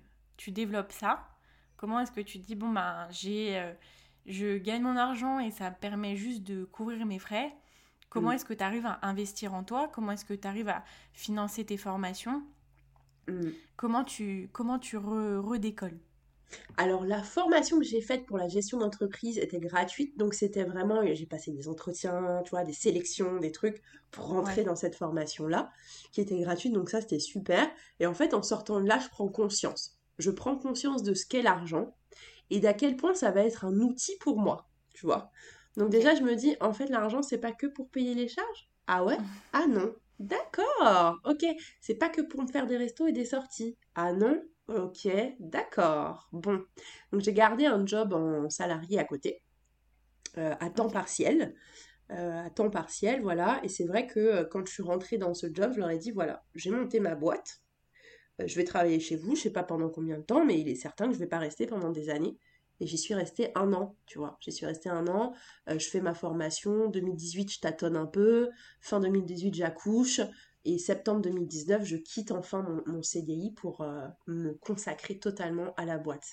développes ça ? Comment est-ce que tu dis, bon, ben, je gagne mon argent et ça permet juste de couvrir mes frais ? Comment est-ce que tu arrives à investir en toi ? Comment est-ce que tu arrives à financer tes formations ? Comment tu redécolles ? Alors, la formation que j'ai faite pour la gestion d'entreprise était gratuite. Donc, c'était vraiment... J'ai passé des entretiens, tu vois, des sélections, des trucs pour rentrer dans cette formation-là qui était gratuite. Donc, ça, c'était super. Et en fait, en sortant de là, je prends conscience. Je prends conscience de ce qu'est l'argent et d'à quel point ça va être un outil pour moi, tu vois. Donc déjà, je me dis, en fait, l'argent, c'est pas que pour payer les charges ? Ah ouais ? Ah non. D'accord. Ok. C'est pas que pour me faire des restos et des sorties. Ah non ? Ok. D'accord. Bon. Donc, j'ai gardé un job en salarié à côté. à temps partiel. Voilà. Et c'est vrai que quand je suis rentrée dans ce job, je leur ai dit, voilà, j'ai monté ma boîte, je vais travailler chez vous, je sais pas pendant combien de temps, mais il est certain que je vais pas rester pendant des années. Et j'y suis restée 1 an, tu vois. Je fais ma formation. 2018, je tâtonne un peu. Fin 2018, j'accouche. Et septembre 2019, je quitte enfin mon CDI pour me consacrer totalement à la boîte.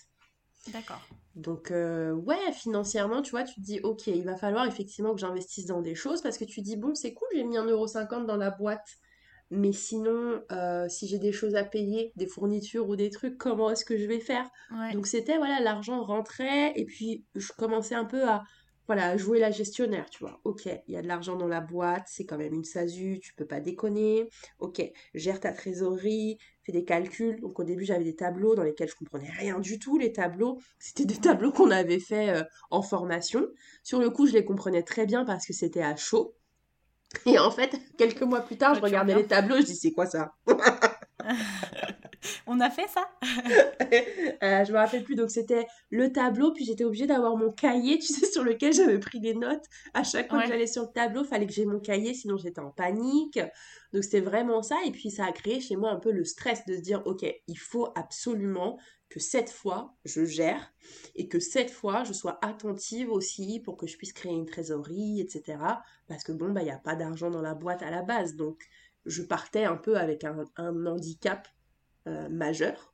D'accord. Donc, ouais, financièrement, tu vois, tu te dis, ok, il va falloir effectivement que j'investisse dans des choses. Parce que tu dis, bon, c'est cool, j'ai mis 1,50 € dans la boîte. Mais sinon, si j'ai des choses à payer, des fournitures ou des trucs, comment est-ce que je vais faire ? Ouais. Donc c'était, voilà, l'argent rentrait et puis je commençais un peu à, voilà, jouer la gestionnaire, tu vois. Ok, il y a de l'argent dans la boîte, c'est quand même une SASU, tu peux pas déconner. Ok, gère ta trésorerie, fais des calculs. Donc au début, j'avais des tableaux dans lesquels je comprenais rien du tout. Les tableaux, c'était des tableaux qu'on avait faits en formation. Sur le coup, je les comprenais très bien parce que c'était à chaud. Et en fait, quelques mois plus tard, je regardais les tableaux, je dis, c'est quoi ça ? On a fait ça ? Je me rappelle plus, donc c'était le tableau, puis j'étais obligée d'avoir mon cahier, tu sais, sur lequel j'avais pris des notes. À chaque fois que j'allais sur le tableau, il fallait que j'aie mon cahier, sinon j'étais en panique. Donc c'était vraiment ça, et puis ça a créé chez moi un peu le stress de se dire, ok, il faut absolument que cette fois, je gère, et que cette fois, je sois attentive aussi pour que je puisse créer une trésorerie, etc. Parce que bon, bah, il n'y a pas d'argent dans la boîte à la base, donc je partais un peu avec un handicap majeur,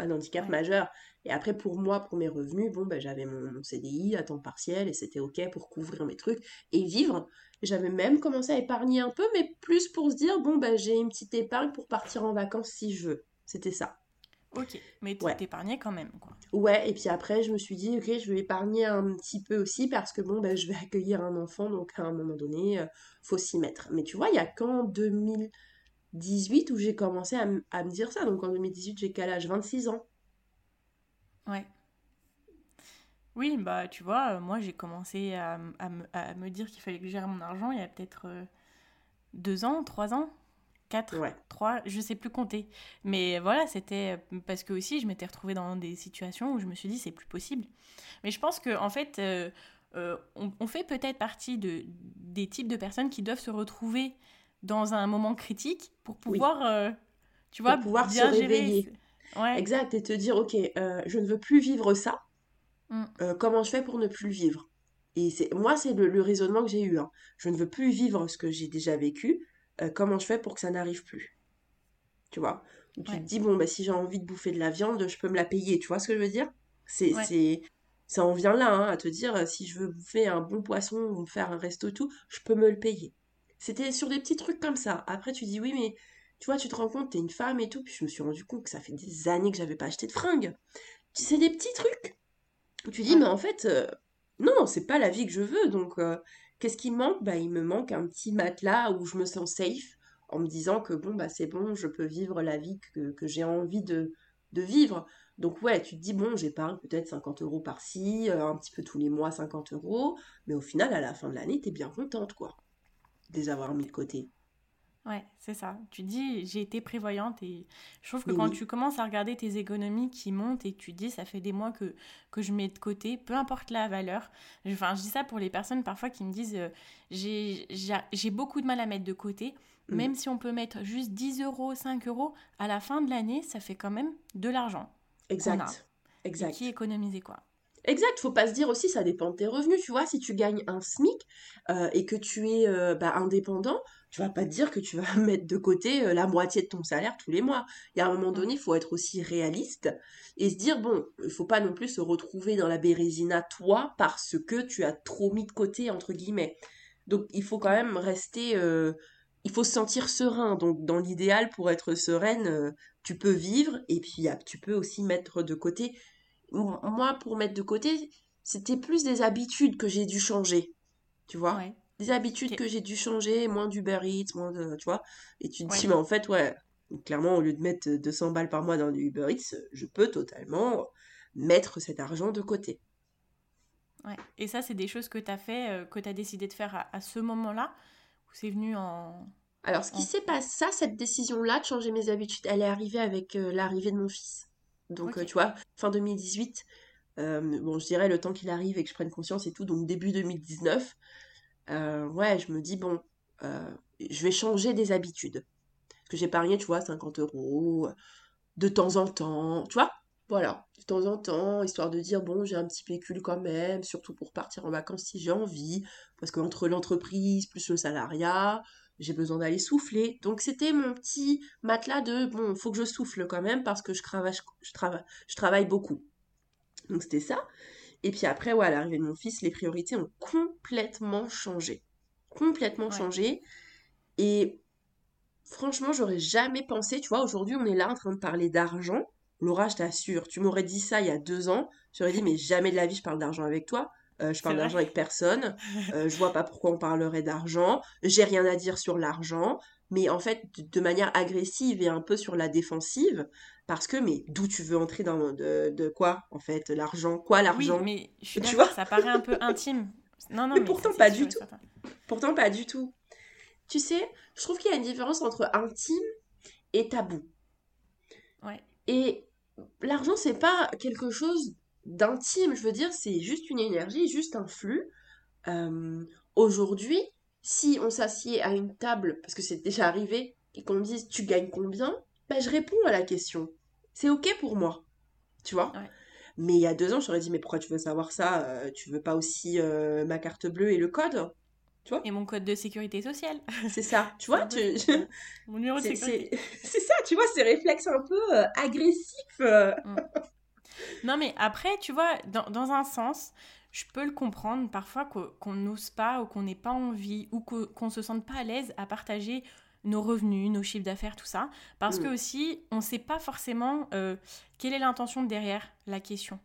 Et après, pour moi, pour mes revenus, bon, bah, j'avais mon CDI à temps partiel, et c'était ok pour couvrir mes trucs et vivre. J'avais même commencé à épargner un peu, mais plus pour se dire, bon, bah, j'ai une petite épargne pour partir en vacances si je veux. C'était ça. Ok, mais t'épargnais quand même, quoi. Ouais, et puis après, je me suis dit, ok, je vais épargner un petit peu aussi, parce que bon, ben, je vais accueillir un enfant, donc à un moment donné, faut s'y mettre. Mais tu vois, il y a qu'en 2018 où j'ai commencé à me dire ça. Donc en 2018, j'ai quel âge ? 26 ans. Ouais. Oui, bah tu vois, moi j'ai commencé à me dire qu'il fallait que je gère mon argent il y a peut-être 2 ans, 3 ans. 4, ouais. 3, je sais plus compter. Mais voilà, c'était parce que aussi je m'étais retrouvée dans des situations où je me suis dit c'est plus possible. Mais je pense que en fait on fait peut-être partie des types de personnes qui doivent se retrouver dans un moment critique pour pouvoir tu vois, pour pouvoir bien se réveiller. Ouais. Exact, et te dire ok, je ne veux plus vivre ça. Comment je fais pour ne plus le vivre ? Et c'est le raisonnement que j'ai eu, hein. Je ne veux plus vivre ce que j'ai déjà vécu. Comment je fais pour que ça n'arrive plus, tu vois, tu te dis bon bah si j'ai envie de bouffer de la viande je peux me la payer, tu vois ce que je veux dire, ça en vient là, hein, à te dire si je veux bouffer un bon poisson ou me faire un resto tout, je peux me le payer. C'était sur des petits trucs comme ça. Après tu dis oui mais tu vois, tu te rends compte t'es une femme et tout, puis je me suis rendu compte que ça fait des années que j'avais pas acheté de fringues. C'est des petits trucs où tu dis mais en fait non c'est pas la vie que je veux, donc qu'est-ce qui me manque ? Bah, il me manque un petit matelas où je me sens safe en me disant que bon, bah, c'est bon, je peux vivre la vie que j'ai envie de vivre. Donc ouais, tu te dis, bon, j'épargne peut-être 50 € par-ci, un petit peu tous les mois 50 €, mais au final, à la fin de l'année, t'es bien contente, quoi, de les avoir mis de côté. Ouais, c'est ça. Tu dis, j'ai été prévoyante et je trouve que quand tu commences à regarder tes économies qui montent et que tu dis, ça fait des mois que je mets de côté, peu importe la valeur. Enfin, je dis ça pour les personnes parfois qui me disent, j'ai beaucoup de mal à mettre de côté. Même si on peut mettre juste 10 €, 5 €, à la fin de l'année, ça fait quand même de l'argent. Exact. Exact. Et qui économisait quoi. Exact, faut pas se dire aussi, ça dépend de tes revenus, tu vois, si tu gagnes un SMIC et que tu es indépendant, tu vas pas te dire que tu vas mettre de côté la moitié de ton salaire tous les mois. Il y a un moment donné, il faut être aussi réaliste et se dire, bon, il faut pas non plus se retrouver dans la bérésina, toi, parce que tu as trop mis de côté, entre guillemets. Donc, il faut quand même rester, il faut se sentir serein, donc dans l'idéal, pour être sereine, tu peux vivre et puis tu peux aussi mettre de côté. Moi, pour mettre de côté, c'était plus des habitudes que j'ai dû changer, tu vois, des habitudes que j'ai dû changer, moins d'Uber Eats, moins de, tu vois, et tu te dis, mais en fait, clairement, au lieu de mettre 200 balles par mois dans du Uber Eats, je peux totalement mettre cet argent de côté. Ouais, et ça, c'est des choses que t'as fait, que t'as décidé de faire à ce moment-là, où c'est venu en... Alors, ce qui s'est passé, cette décision-là de changer mes habitudes, elle est arrivée avec l'arrivée de mon fils. Donc, tu vois, fin 2018, Bon, je dirais le temps qu'il arrive et que je prenne conscience et tout, donc début 2019, ouais, je me dis, bon, je vais changer des habitudes. Parce que j'épargnais, tu vois, 50 € de temps en temps, tu vois, voilà, de temps en temps, histoire de dire, bon, j'ai un petit pécule quand même, surtout pour partir en vacances si j'ai envie, parce qu'entre l'entreprise plus le salariat, j'ai besoin d'aller souffler. Donc c'était mon petit matelas de, bon, faut que je souffle quand même, parce que je travaille beaucoup. Donc c'était ça. Et puis après, ouais, à l'arrivée de mon fils, les priorités ont complètement changé. Complètement changé. Et franchement, j'aurais jamais pensé, tu vois, aujourd'hui, on est là en train de parler d'argent. Laura, je t'assure, tu m'aurais dit ça il y a 2 ans. J'aurais dit, mais jamais de la vie, je parle d'argent avec toi. Je parle d'argent avec personne. Je vois pas pourquoi on parlerait d'argent. J'ai rien à dire sur l'argent. Mais en fait, de manière agressive et un peu sur la défensive, parce que, mais d'où tu veux entrer dans de quoi, en fait, l'argent, quoi, l'argent. Oui, mais je suis d'accord, tu vois, ça paraît un peu intime. Non, mais pourtant, pas du tout. Pourtant, pas du tout. Tu sais, je trouve qu'il y a une différence entre intime et tabou. Ouais. Et l'argent, c'est pas quelque chose d'intime, je veux dire, c'est juste une énergie, juste un flux. Aujourd'hui, si on s'assied à une table, parce que c'est déjà arrivé, et qu'on me dise « tu gagnes combien ?», ben je réponds à la question. C'est ok pour moi, tu vois, ouais. Mais il y a 2 ans, j'aurais dit « mais pourquoi tu veux savoir ça Tu veux pas aussi ma carte bleue et le code ?» Tu vois ? Et mon code de sécurité sociale. C'est ça, tu vois, mon numéro de sécurité. C'est ça, tu vois, ces réflexes un peu agressifs. Non mais après, tu vois, dans un sens... Je peux le comprendre parfois qu'on n'ose pas ou qu'on n'ait pas envie ou qu'on ne se sente pas à l'aise à partager nos revenus, nos chiffres d'affaires, tout ça. Parce que aussi, on ne sait pas forcément quelle est l'intention derrière la question,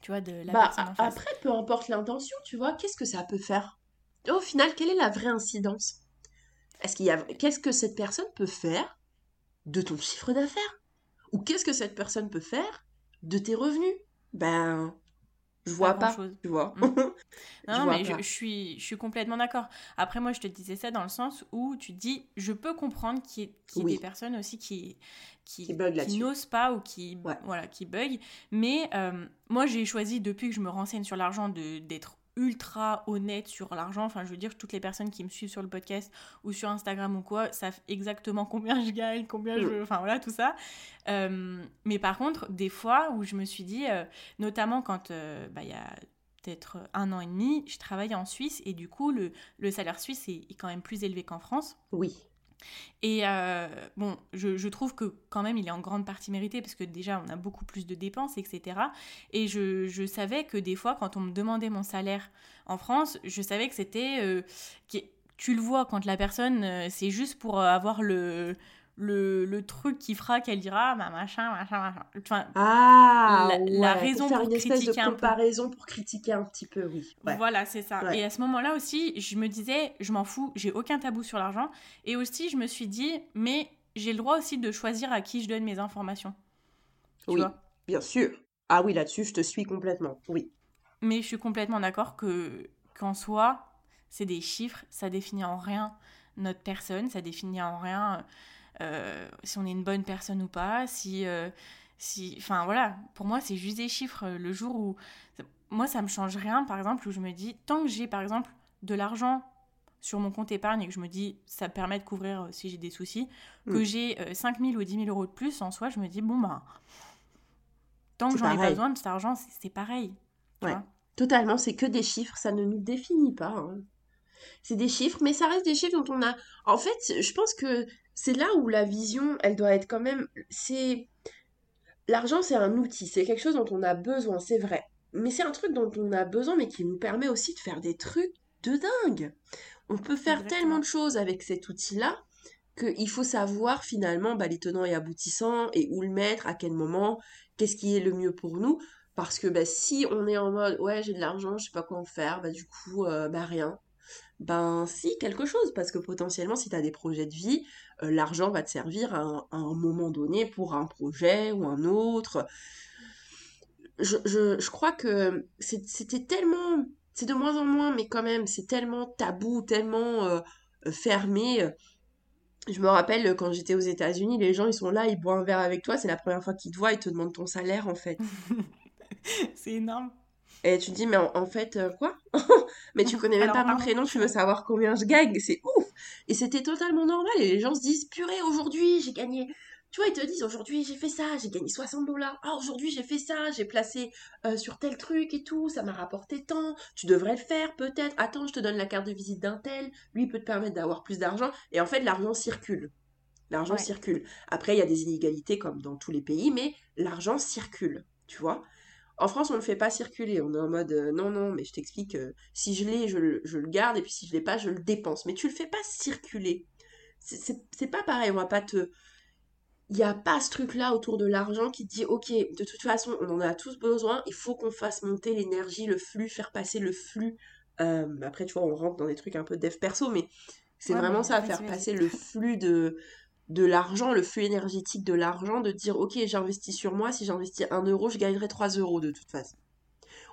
tu vois, de la personne en face. Après, peu importe l'intention, tu vois, qu'est-ce que ça peut faire ? Au final, quelle est la vraie incidence ? Qu'est-ce que cette personne peut faire de ton chiffre d'affaires ? Ou qu'est-ce que cette personne peut faire de tes revenus ? Ben... Je vois pas, tu vois. Non, mais je suis complètement d'accord. Après, moi, je te disais ça dans le sens où tu dis, je peux comprendre qu'il y ait des personnes aussi qui n'osent pas ou qui bug. Mais moi, j'ai choisi, depuis que je me renseigne sur l'argent, d'être ultra honnête sur l'argent. Enfin, je veux dire, toutes les personnes qui me suivent sur le podcast ou sur Instagram ou quoi savent exactement combien je gagne, combien je veux, enfin voilà, tout ça. Mais par contre, des fois où je me suis dit, notamment quand y a peut-être 1 an et demi, je travaillais en Suisse et du coup, le salaire suisse est quand même plus élevé qu'en France. Oui. Et bon, je trouve que quand même il est en grande partie mérité parce que déjà on a beaucoup plus de dépenses, etc. Et je savais que des fois quand on me demandait mon salaire en France, je savais que c'était... tu le vois quand la personne, c'est juste pour avoir le truc qui fera qu'elle dira bah, machin. Enfin, la raison pour critiquer un peu. Une espèce de comparaison pour critiquer un petit peu, oui. Ouais. Voilà, c'est ça. Ouais. Et à ce moment-là aussi, je me disais, je m'en fous, j'ai aucun tabou sur l'argent. Et aussi, je me suis dit, mais j'ai le droit aussi de choisir à qui je donne mes informations. Tu vois ? Bien sûr. Ah oui, là-dessus, je te suis complètement, oui. Mais je suis complètement d'accord qu'en soi, c'est des chiffres, ça définit en rien notre personne, ça définit en rien... si on est une bonne personne ou pas, enfin voilà, pour moi c'est juste des chiffres. Le jour où moi ça me change rien, par exemple, où je me dis tant que j'ai par exemple de l'argent sur mon compte épargne et que je me dis ça permet de couvrir si j'ai des soucis, que j'ai 5 000 ou 10 000 € de plus, en soi je me dis bon bah tant que j'en ai pas besoin de cet argent, c'est pareil. Ouais, totalement, c'est que des chiffres, ça ne nous définit pas, hein. C'est des chiffres, mais ça reste des chiffres dont on a... En fait, je pense que c'est là où la vision, elle doit être quand même... L'argent, c'est un outil, c'est quelque chose dont on a besoin, c'est vrai. Mais c'est un truc dont on a besoin, mais qui nous permet aussi de faire des trucs de dingue. On peut faire tellement de choses avec cet outil-là qu'il faut savoir finalement les tenants et aboutissants, et où le mettre, à quel moment, qu'est-ce qui est le mieux pour nous. Parce que si on est en mode, ouais, j'ai de l'argent, je sais pas quoi en faire, du coup, rien. Ben si, quelque chose, parce que potentiellement si t'as des projets de vie, l'argent va te servir à un moment donné pour un projet ou un autre. Je crois que c'était tellement, c'est de moins en moins, mais quand même c'est tellement tabou, tellement fermé. Je me rappelle quand j'étais aux États-Unis, les gens ils sont là, ils boivent un verre avec toi, c'est la première fois qu'ils te voient, ils te demandent ton salaire en fait. C'est énorme. Et tu te dis, mais en fait, quoi? Mais tu connais même pas mon prénom, tu veux savoir combien je gagne, c'est ouf! Et c'était totalement normal, et les gens se disent, purée, aujourd'hui, j'ai gagné... Tu vois, ils te disent, aujourd'hui, j'ai fait ça, j'ai gagné $60. Ah, aujourd'hui, j'ai fait ça, j'ai placé sur tel truc et tout, ça m'a rapporté tant, tu devrais le faire peut-être, attends, je te donne la carte de visite d'un tel, lui, il peut te permettre d'avoir plus d'argent. Et en fait, l'argent circule. L'argent circule. Après, il y a des inégalités comme dans tous les pays, mais l'argent circule, tu vois. En France, on ne le fait pas circuler. On est en mode, non, mais je t'explique, si je l'ai, je le garde, et puis si je ne l'ai pas, je le dépense. Mais tu ne le fais pas circuler. C'est pas pareil, on va pas te... Il n'y a pas ce truc-là autour de l'argent qui te dit, ok, de toute façon, on en a tous besoin, il faut qu'on fasse monter l'énergie, le flux, faire passer le flux. Après, tu vois, on rentre dans des trucs un peu dev perso, mais c'est vraiment ça, faire passer le flux de l'argent, le flux énergétique de l'argent, de dire, ok, j'investis sur moi, si j'investis 1 euro, je gagnerai 3 euros de toute façon.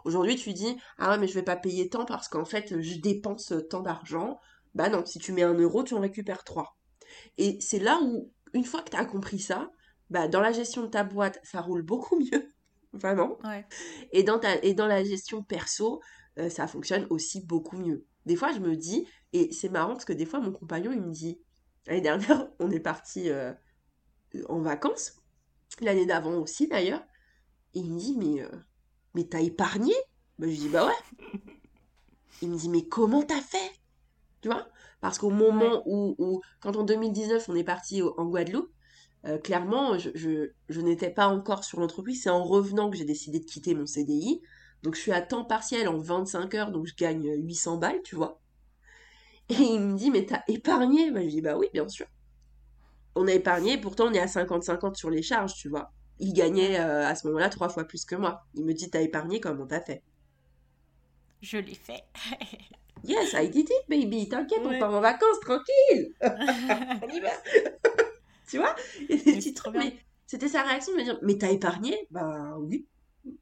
Aujourd'hui, tu dis, ah ouais, mais je ne vais pas payer tant parce qu'en fait, je dépense tant d'argent. Bah non, si tu mets 1 euro, tu en récupères 3. Et c'est là où... Une fois que tu as compris ça, bah dans la gestion de ta boîte, ça roule beaucoup mieux, vraiment. Ouais. Et dans la gestion perso, ça fonctionne aussi beaucoup mieux. Des fois, je me dis, et c'est marrant parce que des fois, mon compagnon, il me dit, l'année dernière, on est parti en vacances, l'année d'avant aussi d'ailleurs, et il me dit, mais t'as épargné? Bah, je lui dis, bah ouais. Il me dit, mais comment t'as fait? Tu vois ? Parce qu'au moment où quand en 2019, on est parti en Guadeloupe, clairement, je n'étais pas encore sur l'entreprise. C'est en revenant que j'ai décidé de quitter mon CDI. Donc, je suis à temps partiel en 25 heures, donc je gagne 800 balles, tu vois. Et il me dit, mais t'as épargné? Bah, je dis, bah oui, bien sûr. On a épargné, pourtant, on est à 50-50 sur les charges, tu vois. Il gagnait à ce moment-là 3 fois plus que moi. Il me dit, t'as épargné, comment t'as fait? Je l'ai fait. Yes, I did it, baby. T'inquiète, on part en vacances, tranquille. On y va. Tu vois? Et des petits trucs. Mais c'était sa réaction de me dire, mais t'as épargné? Bah oui,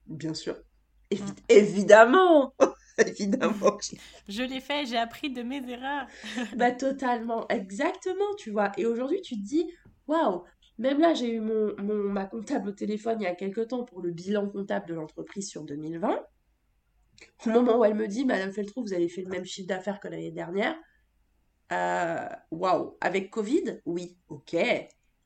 bien sûr. Évidemment. Évidemment. Je l'ai fait, j'ai appris de mes erreurs. Bah totalement, exactement, tu vois. Et aujourd'hui, tu te dis, waouh, même là, j'ai eu ma comptable au téléphone il y a quelques temps pour le bilan comptable de l'entreprise sur 2020. Au moment où elle me dit, Madame Feltrou, vous avez fait le même chiffre d'affaires que l'année dernière. Waouh, avec Covid, oui, ok,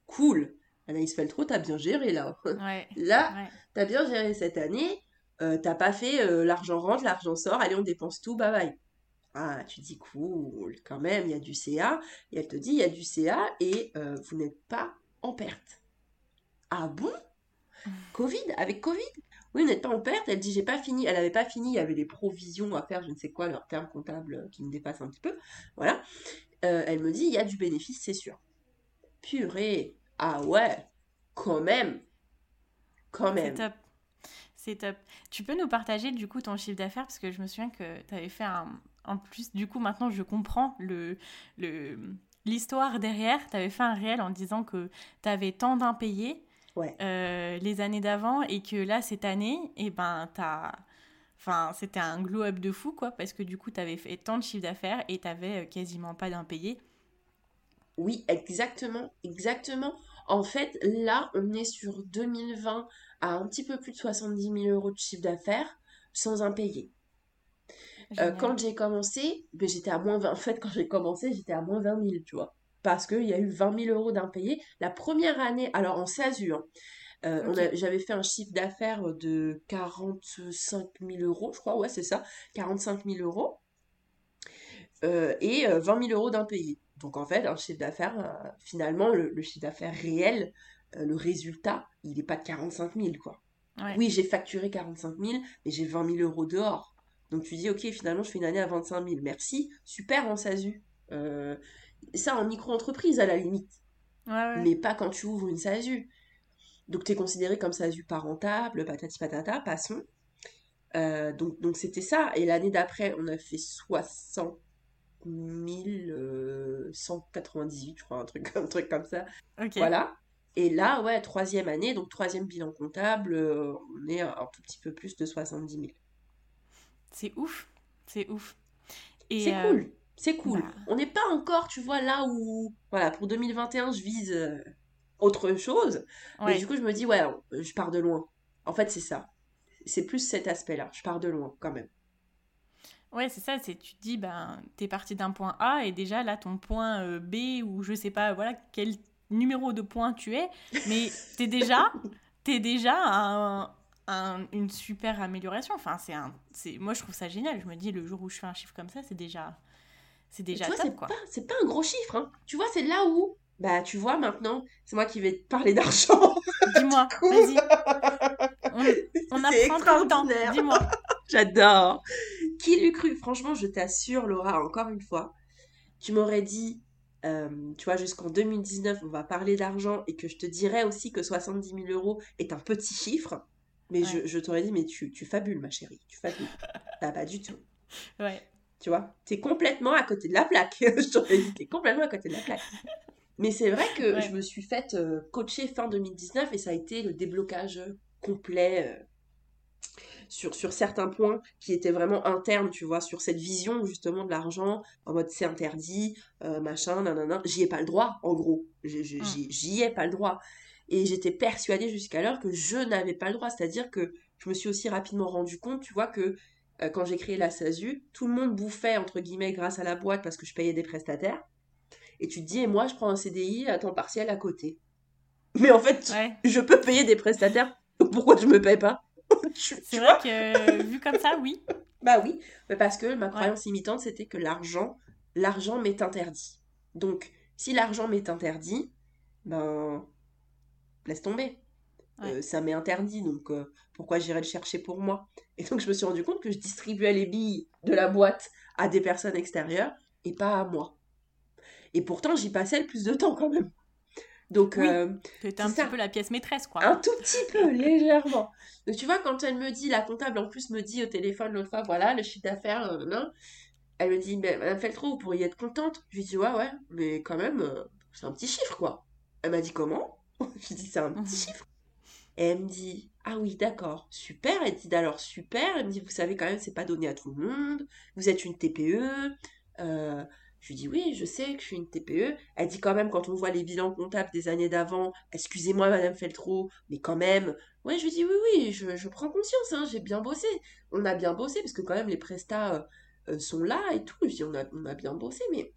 cool. Anaïs Feltrou, t'as bien géré là. T'as bien géré cette année. T'as pas fait l'argent rentre, l'argent sort, allez, on dépense tout, bye bye. Ah, tu dis cool, quand même, il y a du CA. Et elle te dit, il y a du CA et vous n'êtes pas en perte. Ah bon? Covid, avec Covid? Oui, vous n'êtes pas en perte. Elle dit, j'ai pas fini. Elle n'avait pas fini. Il y avait des provisions à faire, je ne sais quoi, leur terme comptable qui me dépasse un petit peu. Voilà. Elle me dit, il y a du bénéfice, c'est sûr. Purée. Ah ouais. Quand même. Quand même. C'est top. C'est top. Tu peux nous partager, du coup, ton chiffre d'affaires? Parce que je me souviens que tu avais fait un... En plus, du coup, maintenant, je comprends l'histoire derrière. Tu avais fait un réel en disant que tu avais tant d'impayés. Ouais. Les années d'avant et que là cette année eh ben, c'était un glow up de fou quoi, parce que du coup t'avais fait tant de chiffre d'affaires et t'avais quasiment pas d'impayés. Oui, exactement. En fait là on est sur 2020 à un petit peu plus de 70 000 euros de chiffre d'affaires sans impayés. Quand j'ai commencé j'étais à moins 20. En fait quand j'ai commencé j'étais à moins 20 000 tu vois. Parce qu'il y a eu 20 000 euros d'impayés. La première année, alors en SASU, j'avais fait un chiffre d'affaires de 45 000 euros, je crois, ouais c'est ça, 45 000 euros et 20 000 euros d'impayés. Donc en fait, un chiffre d'affaires, finalement, le chiffre d'affaires réel, le résultat, il n'est pas de 45 000 quoi. Ouais. Oui, j'ai facturé 45 000, mais j'ai 20 000 euros dehors. Donc tu dis, ok, finalement, je fais une année à 25 000, merci, super en SASU. Ça en micro-entreprise à la limite, mais pas quand tu ouvres une SASU. Donc t'es considéré comme SASU pas rentable, patati patata, passons. Donc c'était ça. Et l'année d'après, on a fait 60 198, je crois, un truc comme ça. Okay. Voilà. Et là, ouais, troisième année, donc troisième bilan comptable, on est un tout petit peu plus de 70 000. C'est ouf. Et c'est cool. C'est cool. Bah... On n'est pas encore, tu vois, là où... Voilà, pour 2021, je vise autre chose. Ouais. Mais du coup, je me dis, ouais, je pars de loin. En fait, c'est ça. c'est plus cet aspect-là. Je pars de loin quand même. Ouais, c'est ça, c'est tu te dis, ben, t'es parti d'un point A et déjà là, ton point B ou je sais pas, voilà, quel numéro de point tu es, mais t'es déjà une super amélioration. Enfin, moi, je trouve ça génial. Je me dis, le jour où je fais un chiffre comme ça, c'est déjà tu vois, top, quoi. C'est pas un gros chiffre, hein. Tu vois, c'est là où, bah, tu vois, maintenant, c'est moi qui vais te parler d'argent. Dis-moi, vas-y. On apprend tout le temps, dis-moi. J'adore. Qui l'eût cru? Franchement, je t'assure, Laura, encore une fois, tu m'aurais dit, tu vois, jusqu'en 2019, on va parler d'argent et que je te dirais aussi que 70 000 euros est un petit chiffre, mais ouais. je t'aurais dit, mais tu fabules, ma chérie, tu fabules. Bah, pas du tout. Ouais. Tu vois, t'es complètement à côté de la plaque. Je t'aurais dit, t'es complètement à côté de la plaque. Mais c'est vrai que ouais. Je me suis faite coacher fin 2019 et ça a été le déblocage complet sur certains points qui étaient vraiment internes, tu vois, sur cette vision justement de l'argent, en mode c'est interdit, machin, nanana, j'y ai pas le droit, en gros, j'y ai pas le droit. Et j'étais persuadée jusqu'alors que je n'avais pas le droit, c'est-à-dire que je me suis aussi rapidement rendu compte, tu vois, que quand j'ai créé la SASU, tout le monde bouffait, entre guillemets, grâce à la boîte parce que je payais des prestataires, et tu te dis, et moi je prends un CDI à temps partiel à côté. Mais en fait, ouais. Je peux payer des prestataires, pourquoi je me paye pas? C'est vrai que vu comme ça, oui. Bah oui, mais parce que ma croyance limitante, c'était que l'argent m'est interdit. Donc, si l'argent m'est interdit, ben, laisse tomber. Ouais. Ça m'est interdit, donc pourquoi j'irais le chercher pour moi? Et donc, je me suis rendu compte que je distribuais les billes de la boîte à des personnes extérieures et pas à moi. Et pourtant, j'y passais le plus de temps quand même. Donc, oui, c'était un petit peu la pièce maîtresse, quoi. Un tout petit peu, légèrement. Donc, tu vois, quand elle me dit, la comptable en plus me dit au téléphone l'autre fois, voilà, le chiffre d'affaires, elle me dit, mais Madame Feltrou, vous pourriez être contente. Je lui dis, ouais, mais quand même, c'est un petit chiffre, quoi. Elle m'a dit, comment? Je lui dis, c'est un petit chiffre. Et elle me dit, ah oui, d'accord, super. Elle dit, alors super. Elle me dit, vous savez quand même, c'est pas donné à tout le monde. Vous êtes une TPE. Je lui dis, oui, je sais que je suis une TPE. Elle dit quand même, quand on voit les bilans comptables des années d'avant, excusez-moi, Madame Feltrou, mais quand même... Ouais, je lui dis, oui, je prends conscience, hein, j'ai bien bossé. On a bien bossé, parce que quand même, les prestats sont là et tout. Je lui dis, on a bien bossé, mais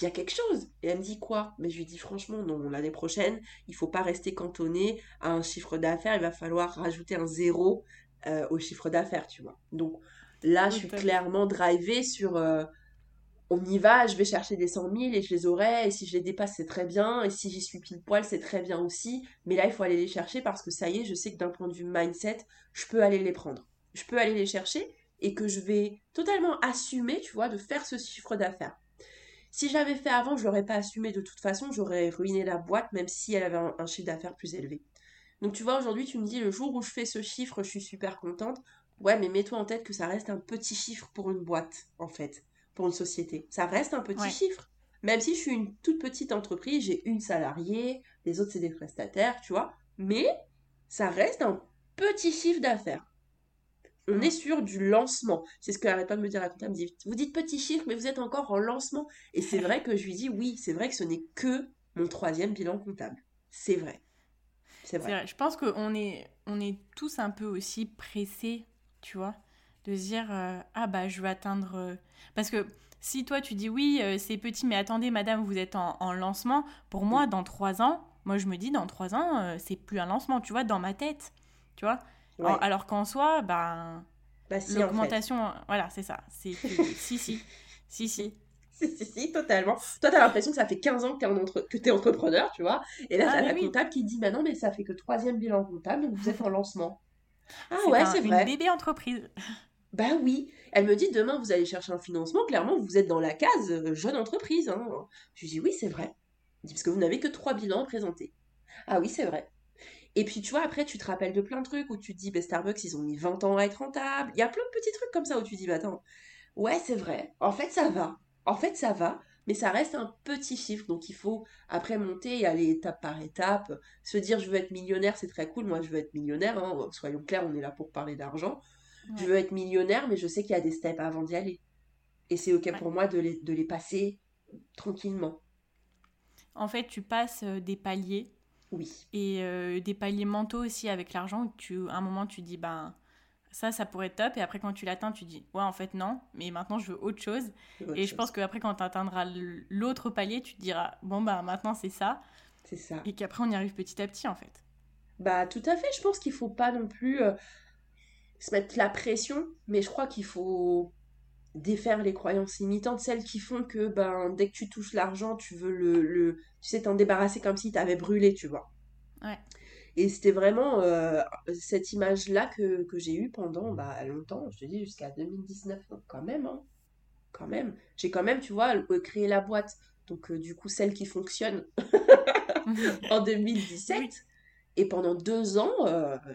il y a quelque chose. Et elle me dit, quoi? Mais je lui dis, franchement, non, l'année prochaine, il ne faut pas rester cantonné à un chiffre d'affaires. Il va falloir rajouter un zéro au chiffre d'affaires, tu vois. Donc là, je suis clairement drivée sur... on y va, je vais chercher des 100 000 et je les aurai, et si je les dépasse, c'est très bien, et si j'y suis pile poil, c'est très bien aussi, mais là, il faut aller les chercher parce que ça y est, je sais que d'un point de vue mindset, je peux aller les prendre. Je peux aller les chercher et que je vais totalement assumer, tu vois, de faire ce chiffre d'affaires. Si je l'avais fait avant, je ne l'aurais pas assumé de toute façon, j'aurais ruiné la boîte, même si elle avait un chiffre d'affaires plus élevé. Donc tu vois, aujourd'hui, tu me dis, le jour où je fais ce chiffre, je suis super contente. Ouais, mais mets-toi en tête que ça reste un petit chiffre pour une boîte, en fait. Pour une société. Ça reste un petit chiffre. Même si je suis une toute petite entreprise, j'ai une salariée, les autres c'est des prestataires, tu vois. Mais ça reste un petit chiffre d'affaires. On est sur du lancement. C'est ce que n'arrête pas de me dire la comptable. Elle me dit, vous dites petit chiffre, mais vous êtes encore en lancement. Et c'est vrai que je lui dis, oui, c'est vrai que ce n'est que mon 3e bilan comptable. C'est vrai. C'est vrai. Je pense qu'on est tous un peu aussi pressés, tu vois. De se dire, ah bah je veux atteindre... Parce que si toi tu dis, oui, c'est petit, mais attendez madame, vous êtes en lancement, pour moi, dans 3 ans, moi je me dis, dans 3 ans, c'est plus un lancement, tu vois, dans ma tête, tu vois. Ouais. Alors qu'en soi, si, l'augmentation, en fait. Voilà, c'est ça. Si, totalement. Toi, t'as l'impression que ça fait 15 ans que t'es entrepreneur, tu vois, et là, t'as la comptable qui dit, bah non, mais ça fait que 3e bilan comptable, donc vous êtes en lancement. Ah c'est ouais, c'est vrai. Une bébé entreprise. Bah oui, elle me dit demain vous allez chercher un financement, clairement vous êtes dans la case jeune entreprise. Hein. Je lui dis oui c'est vrai, parce que vous n'avez que 3 bilans à présenter. Ah oui c'est vrai. Et puis tu vois après tu te rappelles de plein de trucs où tu te dis Starbucks ils ont mis 20 ans à être rentable, il y a plein de petits trucs comme ça où tu te dis attends, ouais c'est vrai, en fait ça va, mais ça reste un petit chiffre, donc il faut après monter et aller étape par étape, se dire je veux être millionnaire c'est très cool, moi je veux être millionnaire, hein. Soyons clairs on est là pour parler d'argent. Je veux être millionnaire, mais je sais qu'il y a des steps avant d'y aller. Et c'est OK pour moi de les passer tranquillement. En fait, tu passes des paliers Oui. Et des paliers mentaux aussi avec l'argent où tu, à un moment tu dis ben ça pourrait être top, et après quand tu l'atteins tu dis ouais en fait non, mais maintenant je veux autre chose. Je pense qu'après quand tu atteindras l'autre palier tu te diras bon ben maintenant c'est ça. C'est ça. Et qu'après on y arrive petit à petit en fait. Bah tout à fait, je pense qu'il faut pas non plus se mettre la pression, mais je crois qu'il faut défaire les croyances limitantes, celles qui font que ben dès que tu touches l'argent, tu veux t'en débarrasser comme si t'avais brûlé, tu vois. Ouais. Et c'était vraiment cette image-là que j'ai eue pendant longtemps, je te dis jusqu'à 2019, donc quand même. J'ai quand même, tu vois, créé la boîte, donc du coup celle qui fonctionne en 2017. Oui. Et pendant 2 ans,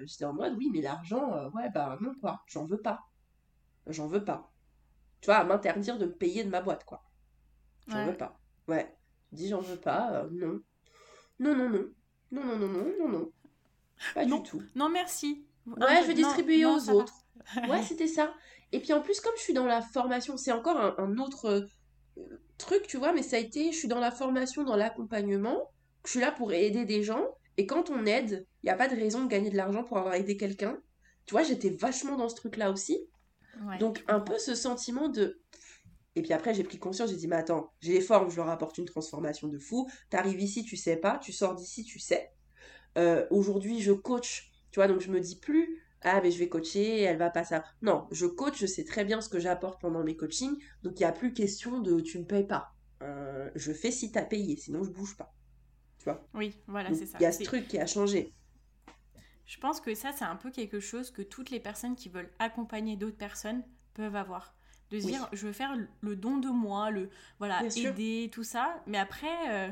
j'étais en mode, oui, mais l'argent, non, quoi, j'en veux pas. Tu vois, à m'interdire de me payer de ma boîte, quoi. J'en veux pas. Ouais. Je dis, j'en veux pas, non. Non. Pas non. du tout. Non, merci. Ouais, je vais distribuer aux autres. Ouais, c'était ça. Et puis en plus, comme je suis dans la formation, c'est encore un autre truc, tu vois, mais ça a été, je suis dans la formation, dans l'accompagnement, je suis là pour aider des gens. Et quand on aide, il n'y a pas de raison de gagner de l'argent pour avoir aidé quelqu'un. Tu vois, j'étais vachement dans ce truc-là aussi. Ouais. Donc, un peu ce sentiment de... Et puis après, j'ai pris conscience, j'ai dit, mais attends, j'ai les formes, je leur apporte une transformation de fou. T'arrives ici, tu sais pas. Tu sors d'ici, tu sais. Aujourd'hui, je coach. Tu vois, donc je me dis plus, ah, mais je vais coacher, elle va pas ça. Non, je coach, je sais très bien ce que j'apporte pendant mes coachings. Donc, il n'y a plus question de, tu me payes pas. Je fais si t'as payé, sinon je bouge pas. Tu vois. Oui, voilà, donc, c'est ça. Il y a ce truc qui a changé. Je pense que ça, c'est un peu quelque chose que toutes les personnes qui veulent accompagner d'autres personnes peuvent avoir. De se dire, je veux faire le don de moi, aider, tout ça. Mais après,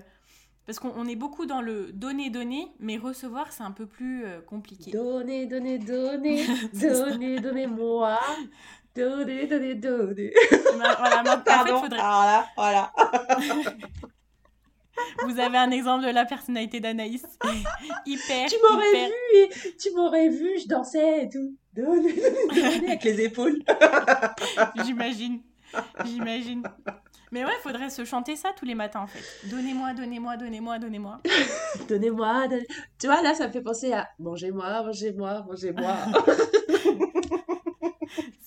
parce qu'on est beaucoup dans le donner, mais recevoir, c'est un peu plus compliqué. Donner, donnez-moi. Donner. Voilà, pardon. En fait, faudrait... Voilà. Vous avez un exemple de la personnalité d'Anaïs. Tu m'aurais vu, je dansais et tout. Donner avec les épaules. J'imagine. Mais ouais, faudrait se chanter ça tous les matins en fait. Donnez-moi. Donnez-moi. Tu vois, là, ça me fait penser à mangez-moi.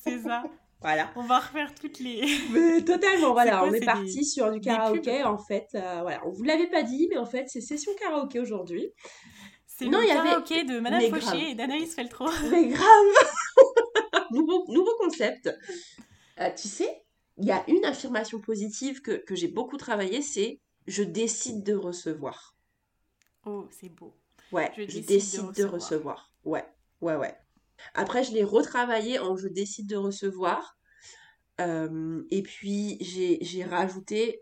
C'est ça. Voilà. On va refaire toutes les... Mais totalement, voilà, on est parti sur du karaoké, en fait. On vous l'avait pas dit, mais en fait, c'est session karaoké aujourd'hui. C'est le karaoké de Madame Fauchée et d'Anaïs Feltrou. Mais grave. Nouveau concept. Tu sais, il y a une affirmation positive que j'ai beaucoup travaillée, c'est « je décide de recevoir ». Oh, c'est beau. Ouais, je décide de recevoir. Ouais. Après, je l'ai retravaillé en « je décide de recevoir ». Et puis, j'ai rajouté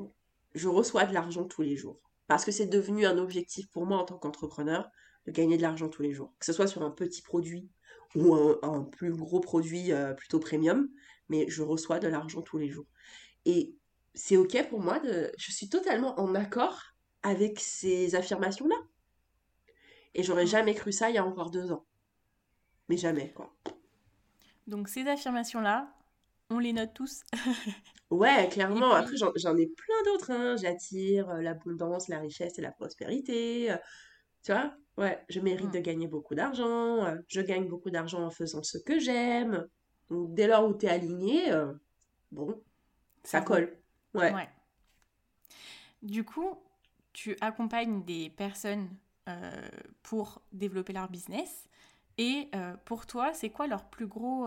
« je reçois de l'argent tous les jours ». Parce que c'est devenu un objectif pour moi en tant qu'entrepreneur de gagner de l'argent tous les jours. Que ce soit sur un petit produit ou un plus gros produit plutôt premium, mais je reçois de l'argent tous les jours. Et c'est ok pour moi, je suis totalement en accord avec ces affirmations-là. Et j'aurais jamais cru ça il y a encore 2 ans. Mais jamais, quoi. Donc, ces affirmations-là, on les note tous. Ouais, clairement. Puis... Après, j'en ai plein d'autres. Hein. J'attire l'abondance, la richesse et la prospérité. Tu vois ? Ouais, je mérite de gagner beaucoup d'argent. Je gagne beaucoup d'argent en faisant ce que j'aime. Donc, dès lors où t'es aligné, ça colle. Ouais. Du coup, tu accompagnes des personnes pour développer leur business. Et pour toi, c'est quoi leur plus gros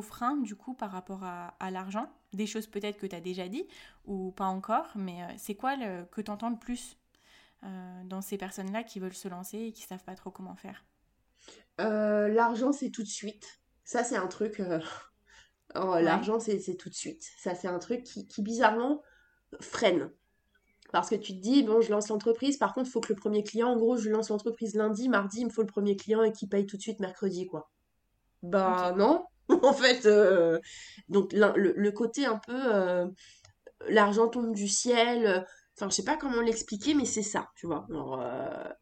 frein, du coup, par rapport à l'argent ? Des choses peut-être que tu as déjà dit, ou pas encore, mais c'est quoi que tu entends le plus dans ces personnes-là qui veulent se lancer et qui ne savent pas trop comment faire ? L'argent, c'est tout de suite. Ça, c'est un truc... L'argent, c'est tout de suite. Ça, c'est un truc qui bizarrement, freine. Parce que tu te dis, je lance l'entreprise, par contre, il faut que le premier client, en gros, je lance l'entreprise lundi, mardi, il me faut le premier client et qu'il paye tout de suite mercredi, quoi. Non, en fait, donc le côté un peu, l'argent tombe du ciel, enfin, je sais pas comment l'expliquer, mais c'est ça, tu vois,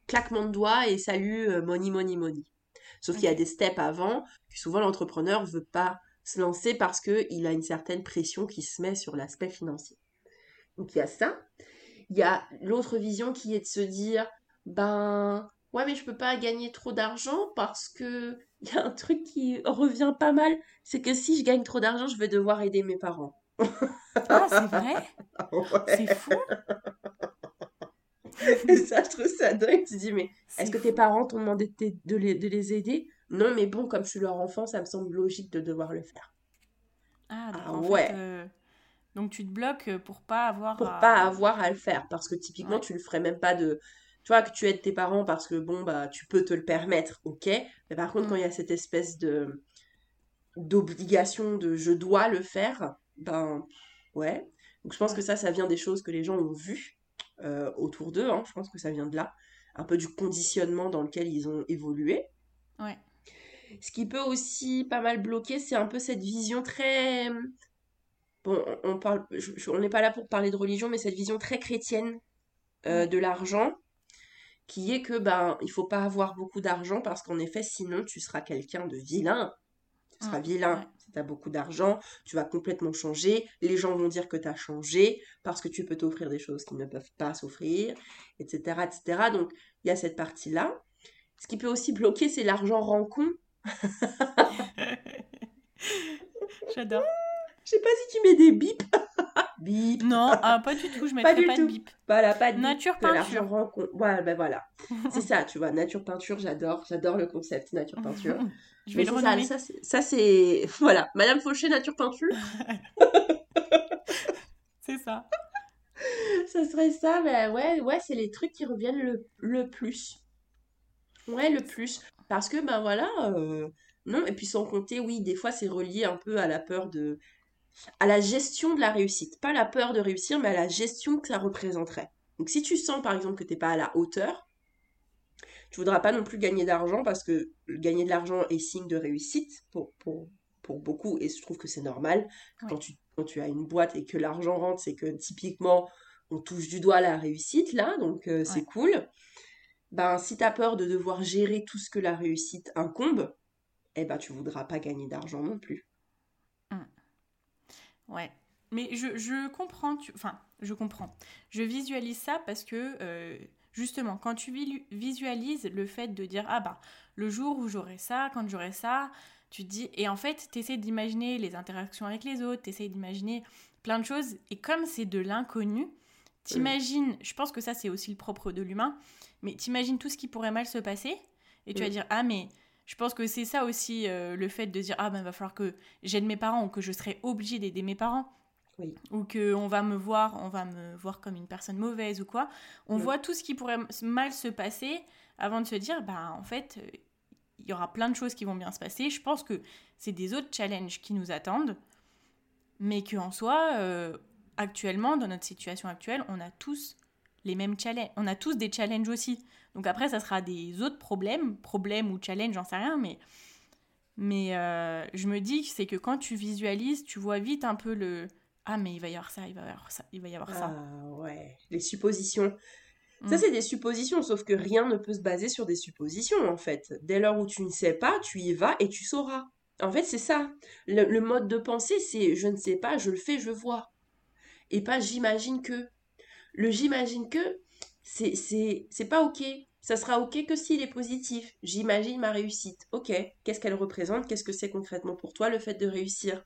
claquement de doigts et salut, money. Sauf qu'il y a des steps avant, puis souvent l'entrepreneur veut pas se lancer parce qu'il a une certaine pression qui se met sur l'aspect financier. Donc, il y a ça. Il y a l'autre vision qui est de se dire ben ouais mais je peux pas gagner trop d'argent parce que il y a un truc qui revient pas mal, c'est que si je gagne trop d'argent, je vais devoir aider mes parents. Ah, c'est vrai ? Ouais. C'est fou. Et ça, je trouve ça dingue. Tu te dis, mais est-ce que tes parents t'ont demandé de les aider ? Non, mais bon, comme je suis leur enfant, ça me semble logique de devoir le faire. Ah, donc en fait, donc tu te bloques pour pas avoir... Pour pas avoir à le faire, parce que typiquement, tu le ferais même pas de... Tu vois, que tu aides tes parents parce que, bon, bah, tu peux te le permettre, ok. Mais par contre, quand il y a cette espèce d'obligation de « je dois le faire », ben, ouais. Donc, je pense que ça vient des choses que les gens ont vues autour d'eux. Hein. Je pense que ça vient de là. Un peu du conditionnement dans lequel ils ont évolué. Ouais. Ce qui peut aussi pas mal bloquer, c'est un peu cette vision très... Bon, on n'est pas là pour parler de religion, mais cette vision très chrétienne de l'argent, qui est que, ben, il faut pas avoir beaucoup d'argent parce qu'en effet, sinon, tu seras quelqu'un de vilain. Tu seras vilain. Si t'as beaucoup d'argent, tu vas complètement changer. Les gens vont dire que t'as changé parce que tu peux t'offrir des choses qui ne peuvent pas s'offrir, etc., etc. Donc, il y a cette partie-là. Ce qui peut aussi bloquer, c'est l'argent rancon. J'adore. Je sais pas si tu mets des bips. Bip. Non, pas du tout. Je mettrai pas de bip. Voilà, pas de bip. Nature peinture. Rancon. Voilà, ben voilà. C'est ça, tu vois. Nature peinture, j'adore le concept. Nature peinture. Je vais le renommer. Ça, c'est... Voilà. Madame Fauchée, nature peinture. C'est ça. Ça serait ça. Mais ouais, c'est les trucs qui reviennent le plus. Ouais, le plus. Parce que, ben voilà... Non, et puis sans compter, oui, des fois, c'est relié un peu à la peur de... à la gestion de la réussite. Pas la peur de réussir, mais à la gestion que ça représenterait. Donc, si tu sens, par exemple, que t'es pas à la hauteur, tu voudras pas non plus gagner d'argent parce que gagner de l'argent est signe de réussite pour beaucoup. Et je trouve que c'est normal. Ouais. Quand tu as une boîte et que l'argent rentre, c'est que typiquement, on touche du doigt la réussite, là. Donc, c'est cool. Ben, si t'as peur de devoir gérer tout ce que la réussite incombe, eh ben, tu voudras pas gagner d'argent non plus. Ouais. Mais je comprends. Enfin, je comprends. Je visualise ça parce que, justement, quand tu visualises le fait de dire « Ah bah, le jour où j'aurai ça, quand j'aurai ça », tu te dis... Et en fait, t'essaies d'imaginer les interactions avec les autres, t'essaies d'imaginer plein de choses. Et comme c'est de l'inconnu, t'imagines... Je pense que ça, c'est aussi le propre de l'humain. Mais t'imagines tout ce qui pourrait mal se passer. Et tu vas dire « Ah mais... » Je pense que c'est ça aussi le fait de dire « Ah ben, il va falloir que j'aide mes parents » ou que je serai obligée d'aider mes parents. Oui. Ou qu'on va me voir comme une personne mauvaise ou quoi. On voit tout ce qui pourrait mal se passer avant de se dire « Bah en fait, il y aura plein de choses qui vont bien se passer. » Je pense que c'est des autres challenges qui nous attendent. Mais qu'en soi, actuellement, dans notre situation actuelle, on a tous les mêmes challenges. On a tous des challenges aussi. Donc après, ça sera des autres problèmes ou challenges, j'en sais rien, mais je me dis c'est que quand tu visualises, tu vois vite un peu le « Ah, mais il va y avoir ça, il va y avoir ça, il va y avoir ça. » Ah ouais, les suppositions. Ça, c'est des suppositions, sauf que rien ne peut se baser sur des suppositions, en fait. Dès l'heure où tu ne sais pas, tu y vas et tu sauras. En fait, c'est ça. Le mode de pensée, c'est « je ne sais pas, je le fais, je vois. » Et pas « j'imagine que ». Le « j'imagine que », c'est pas ok. Ça sera ok que s'il est positif. J'imagine ma réussite. Ok, qu'est-ce qu'elle représente ? Qu'est-ce que c'est concrètement pour toi, le fait de réussir ?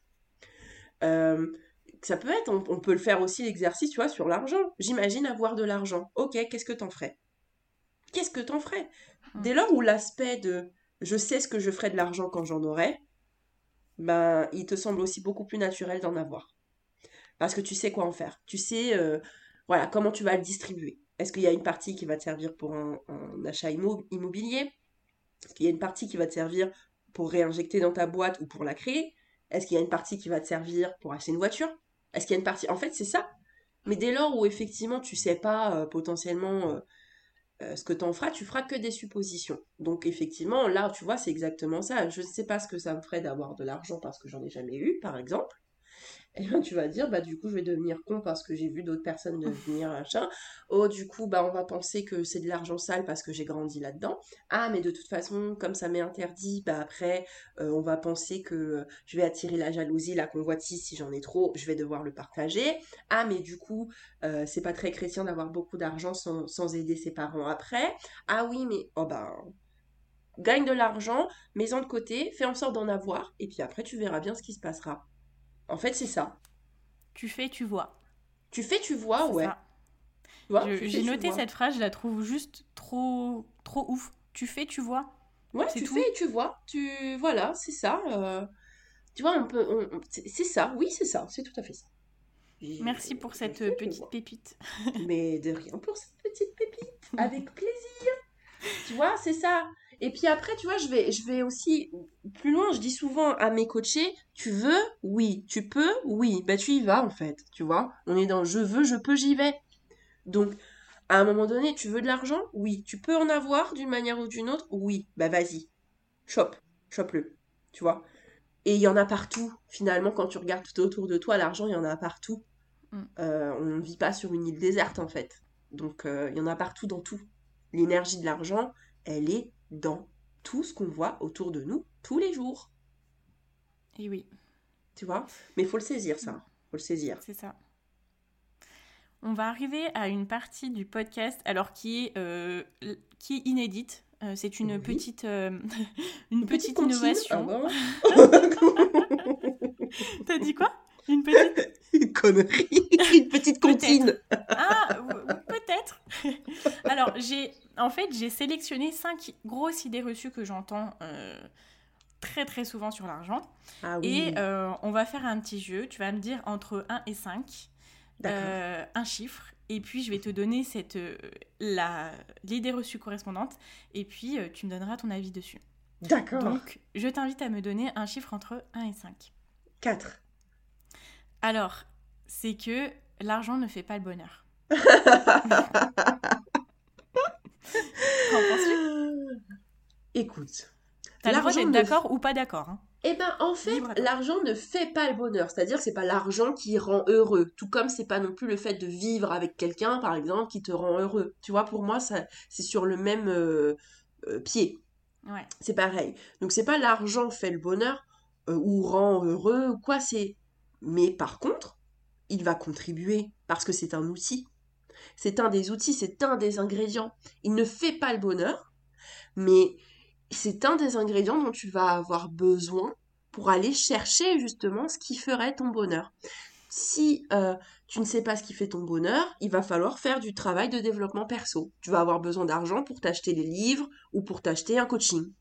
Ça peut être, on peut le faire aussi l'exercice, tu vois, sur l'argent. J'imagine avoir de l'argent. Ok, qu'est-ce que t'en ferais ? Qu'est-ce que t'en ferais ? Dès lors où l'aspect de « je sais ce que je ferai de l'argent quand j'en aurai », ben, il te semble aussi beaucoup plus naturel d'en avoir. Parce que tu sais quoi en faire. Tu sais, voilà, comment tu vas le distribuer. Est-ce qu'il y a une partie qui va te servir pour un achat immobilier ? Est-ce qu'il y a une partie qui va te servir pour réinjecter dans ta boîte ou pour la créer ? Est-ce qu'il y a une partie qui va te servir pour acheter une voiture ? Est-ce qu'il y a une partie... En fait, c'est ça. Mais dès lors où, effectivement, tu ne sais pas potentiellement ce que tu en feras, tu feras que des suppositions. Donc, effectivement, là, tu vois, c'est exactement ça. Je ne sais pas ce que ça me ferait d'avoir de l'argent parce que j'en ai jamais eu, par exemple. Et bien, tu vas dire, bah, du coup, je vais devenir con parce que j'ai vu d'autres personnes devenir machin. Oh, du coup, bah, on va penser que c'est de l'argent sale parce que j'ai grandi là-dedans. Ah, mais de toute façon, comme ça m'est interdit, bah, après, on va penser que je vais attirer la jalousie, la convoitise, si j'en ai trop, je vais devoir le partager. Ah, mais du coup, c'est pas très chrétien d'avoir beaucoup d'argent sans aider ses parents après. Ah oui, mais, oh, bah... gagne de l'argent, mets-en de côté, fais en sorte d'en avoir, et puis après tu verras bien ce qui se passera. En fait, c'est ça. Tu fais, tu vois. Tu fais, tu vois, c'est ouais. Vois, j'ai noté cette phrase, je la trouve juste trop ouf. Tu fais, tu vois. Ouais, c'est tu tout. Fais, tu vois. Tu voilà, c'est ça. Tu vois, on peut, c'est ça. Oui, c'est ça. C'est tout à fait ça. Et merci pour cette petite pépite. Mais de rien pour cette petite pépite. Avec plaisir. Tu vois, c'est ça. Et puis après, tu vois, je vais aussi plus loin. Je dis souvent à mes coachés, tu veux, oui. Tu peux, oui. Bah, tu y vas, en fait. Tu vois, on est dans je veux, je peux, j'y vais. Donc, à un moment donné, tu veux de l'argent? Oui. Tu peux en avoir d'une manière ou d'une autre? Oui. Bah, vas-y. Chope-le. Tu vois. Et il y en a partout. Finalement, quand tu regardes tout autour de toi, l'argent, il y en a partout. On ne vit pas sur une île déserte, en fait. Donc, il y en a partout dans tout. L'énergie de l'argent, elle est dans tout ce qu'on voit autour de nous tous les jours. Et oui. Tu vois ? Mais il faut le saisir, ça. Faut le saisir. C'est ça. On va arriver à une partie du podcast, alors qui est inédite. C'est une petite, une petite innovation. Ah bon. T'as dit quoi ? Une petite... Une connerie. Une petite comptine. Ah, peut-être. Alors, j'ai sélectionné 5 grosses idées reçues que j'entends très, très souvent sur l'argent. Ah oui. Et on va faire un petit jeu. Tu vas me dire entre 1 et 5, un chiffre. Et puis, je vais te donner l'idée reçue correspondante. Et puis, tu me donneras ton avis dessus. D'accord. Donc, je t'invite à me donner un chiffre entre 1 et 5. 4. Alors, c'est que l'argent ne fait pas le bonheur. Qu'en penses-tu ? Écoute, t'as le droit d'être d'accord ou pas d'accord. Hein. Eh ben, en fait, l'argent ne fait pas le bonheur. C'est-à-dire que c'est pas l'argent qui rend heureux. Tout comme c'est pas non plus le fait de vivre avec quelqu'un, par exemple, qui te rend heureux. Tu vois, pour moi, ça, c'est sur le même pied. Ouais. C'est pareil. Donc, c'est pas l'argent fait le bonheur ou rend heureux ou quoi. C'est... Mais par contre, il va contribuer parce que c'est un outil. C'est un des outils, c'est un des ingrédients. Il ne fait pas le bonheur, mais c'est un des ingrédients dont tu vas avoir besoin pour aller chercher justement ce qui ferait ton bonheur. Si tu ne sais pas ce qui fait ton bonheur, il va falloir faire du travail de développement perso. Tu vas avoir besoin d'argent pour t'acheter des livres ou pour t'acheter un coaching.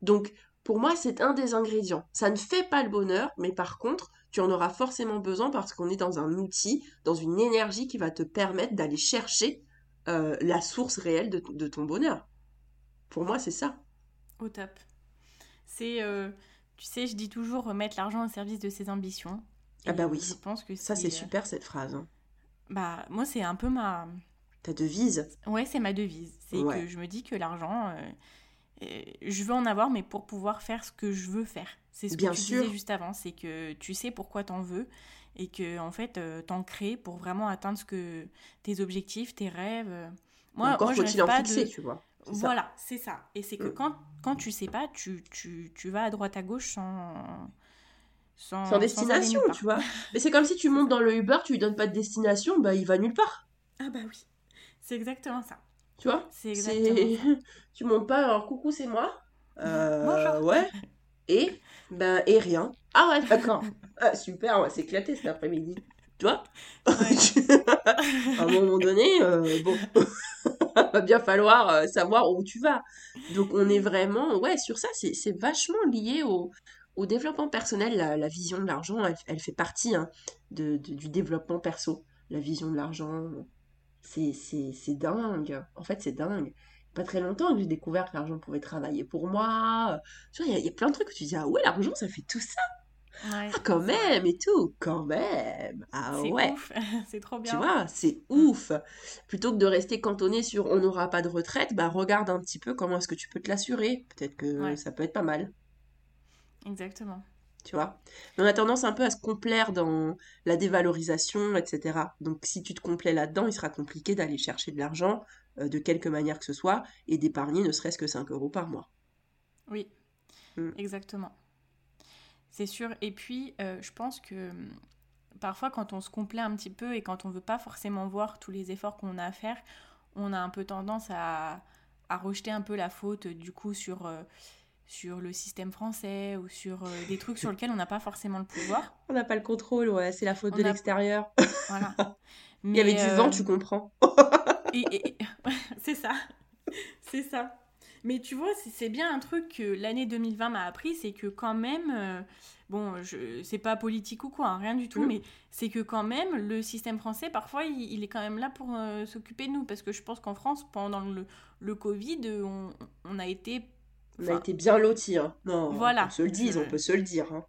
Donc, pour moi, c'est un des ingrédients. Ça ne fait pas le bonheur, mais par contre... tu en auras forcément besoin parce qu'on est dans un outil, dans une énergie qui va te permettre d'aller chercher la source réelle de ton bonheur. Pour moi, c'est ça. Au top. C'est, tu sais, je dis toujours mettre l'argent au service de ses ambitions. Ah bah oui, je pense que ça c'est super cette phrase. Hein. Bah moi, c'est un peu ma... Ta devise ? Ouais, c'est ma devise. C'est que je me dis que l'argent... je veux en avoir, mais pour pouvoir faire ce que je veux faire. C'est ce que tu disais juste avant, c'est que tu sais pourquoi t'en veux et que en fait t'en crées pour vraiment atteindre ce que tes objectifs, tes rêves. Moi, encore faut-il en fixer, tu vois. Voilà, c'est ça. Et c'est que quand tu sais pas, tu vas à droite à gauche sans destination, tu vois. Mais c'est comme si tu montes dans le Uber, tu lui donnes pas de destination, bah il va nulle part. Ah bah oui, c'est exactement ça. Tu vois, c'est... tu montes pas, alors coucou, c'est moi. Bonjour. Ouais. Et rien. Ah ouais, d'accord. Ah, super, on va s'éclater cet après-midi. Tu vois ouais. À un moment donné, bon, va bien falloir savoir où tu vas. Donc, on est vraiment... Ouais, sur ça, c'est vachement lié au développement personnel. La vision de l'argent, elle fait partie hein, du développement perso. La vision de l'argent... C'est dingue. En fait, c'est dingue. Pas très longtemps que j'ai découvert que l'argent pouvait travailler pour moi. Tu vois, il y a plein de trucs où tu dis « Ah ouais, l'argent, ça fait tout ça ouais. !» Ah, quand même, et tout, quand même. Ah c'est ouais. Ouf. C'est trop bien. Tu vois, c'est ouf. Plutôt que de rester cantonné sur « On n'aura pas de retraite », bah regarde un petit peu comment est-ce que tu peux te l'assurer. Peut-être que ça peut être pas mal. Exactement. tu vois. Mais on a tendance un peu à se complaire dans la dévalorisation, etc. Donc si tu te complais là-dedans, il sera compliqué d'aller chercher de l'argent de quelque manière que ce soit et d'épargner ne serait-ce que 5 euros par mois. Oui, exactement. C'est sûr. Et puis, je pense que parfois, quand on se complaît un petit peu et quand on ne veut pas forcément voir tous les efforts qu'on a à faire, on a un peu tendance à rejeter un peu la faute, du coup, sur le système français ou sur des trucs sur lesquels on n'a pas forcément le pouvoir. On n'a pas le contrôle, ouais, c'est la faute de l'extérieur. Voilà. Mais il y avait 10 ans, tu comprends. et... C'est ça, c'est ça. Mais tu vois, c'est bien un truc que l'année 2020 m'a appris, c'est que quand même, c'est pas politique ou quoi, hein, rien du tout, mais c'est que quand même, le système français, parfois, il est quand même là pour s'occuper de nous. Parce que je pense qu'en France, pendant le Covid, on a été bien lotis. Hein. Non, voilà. On peut se le dire. Hein.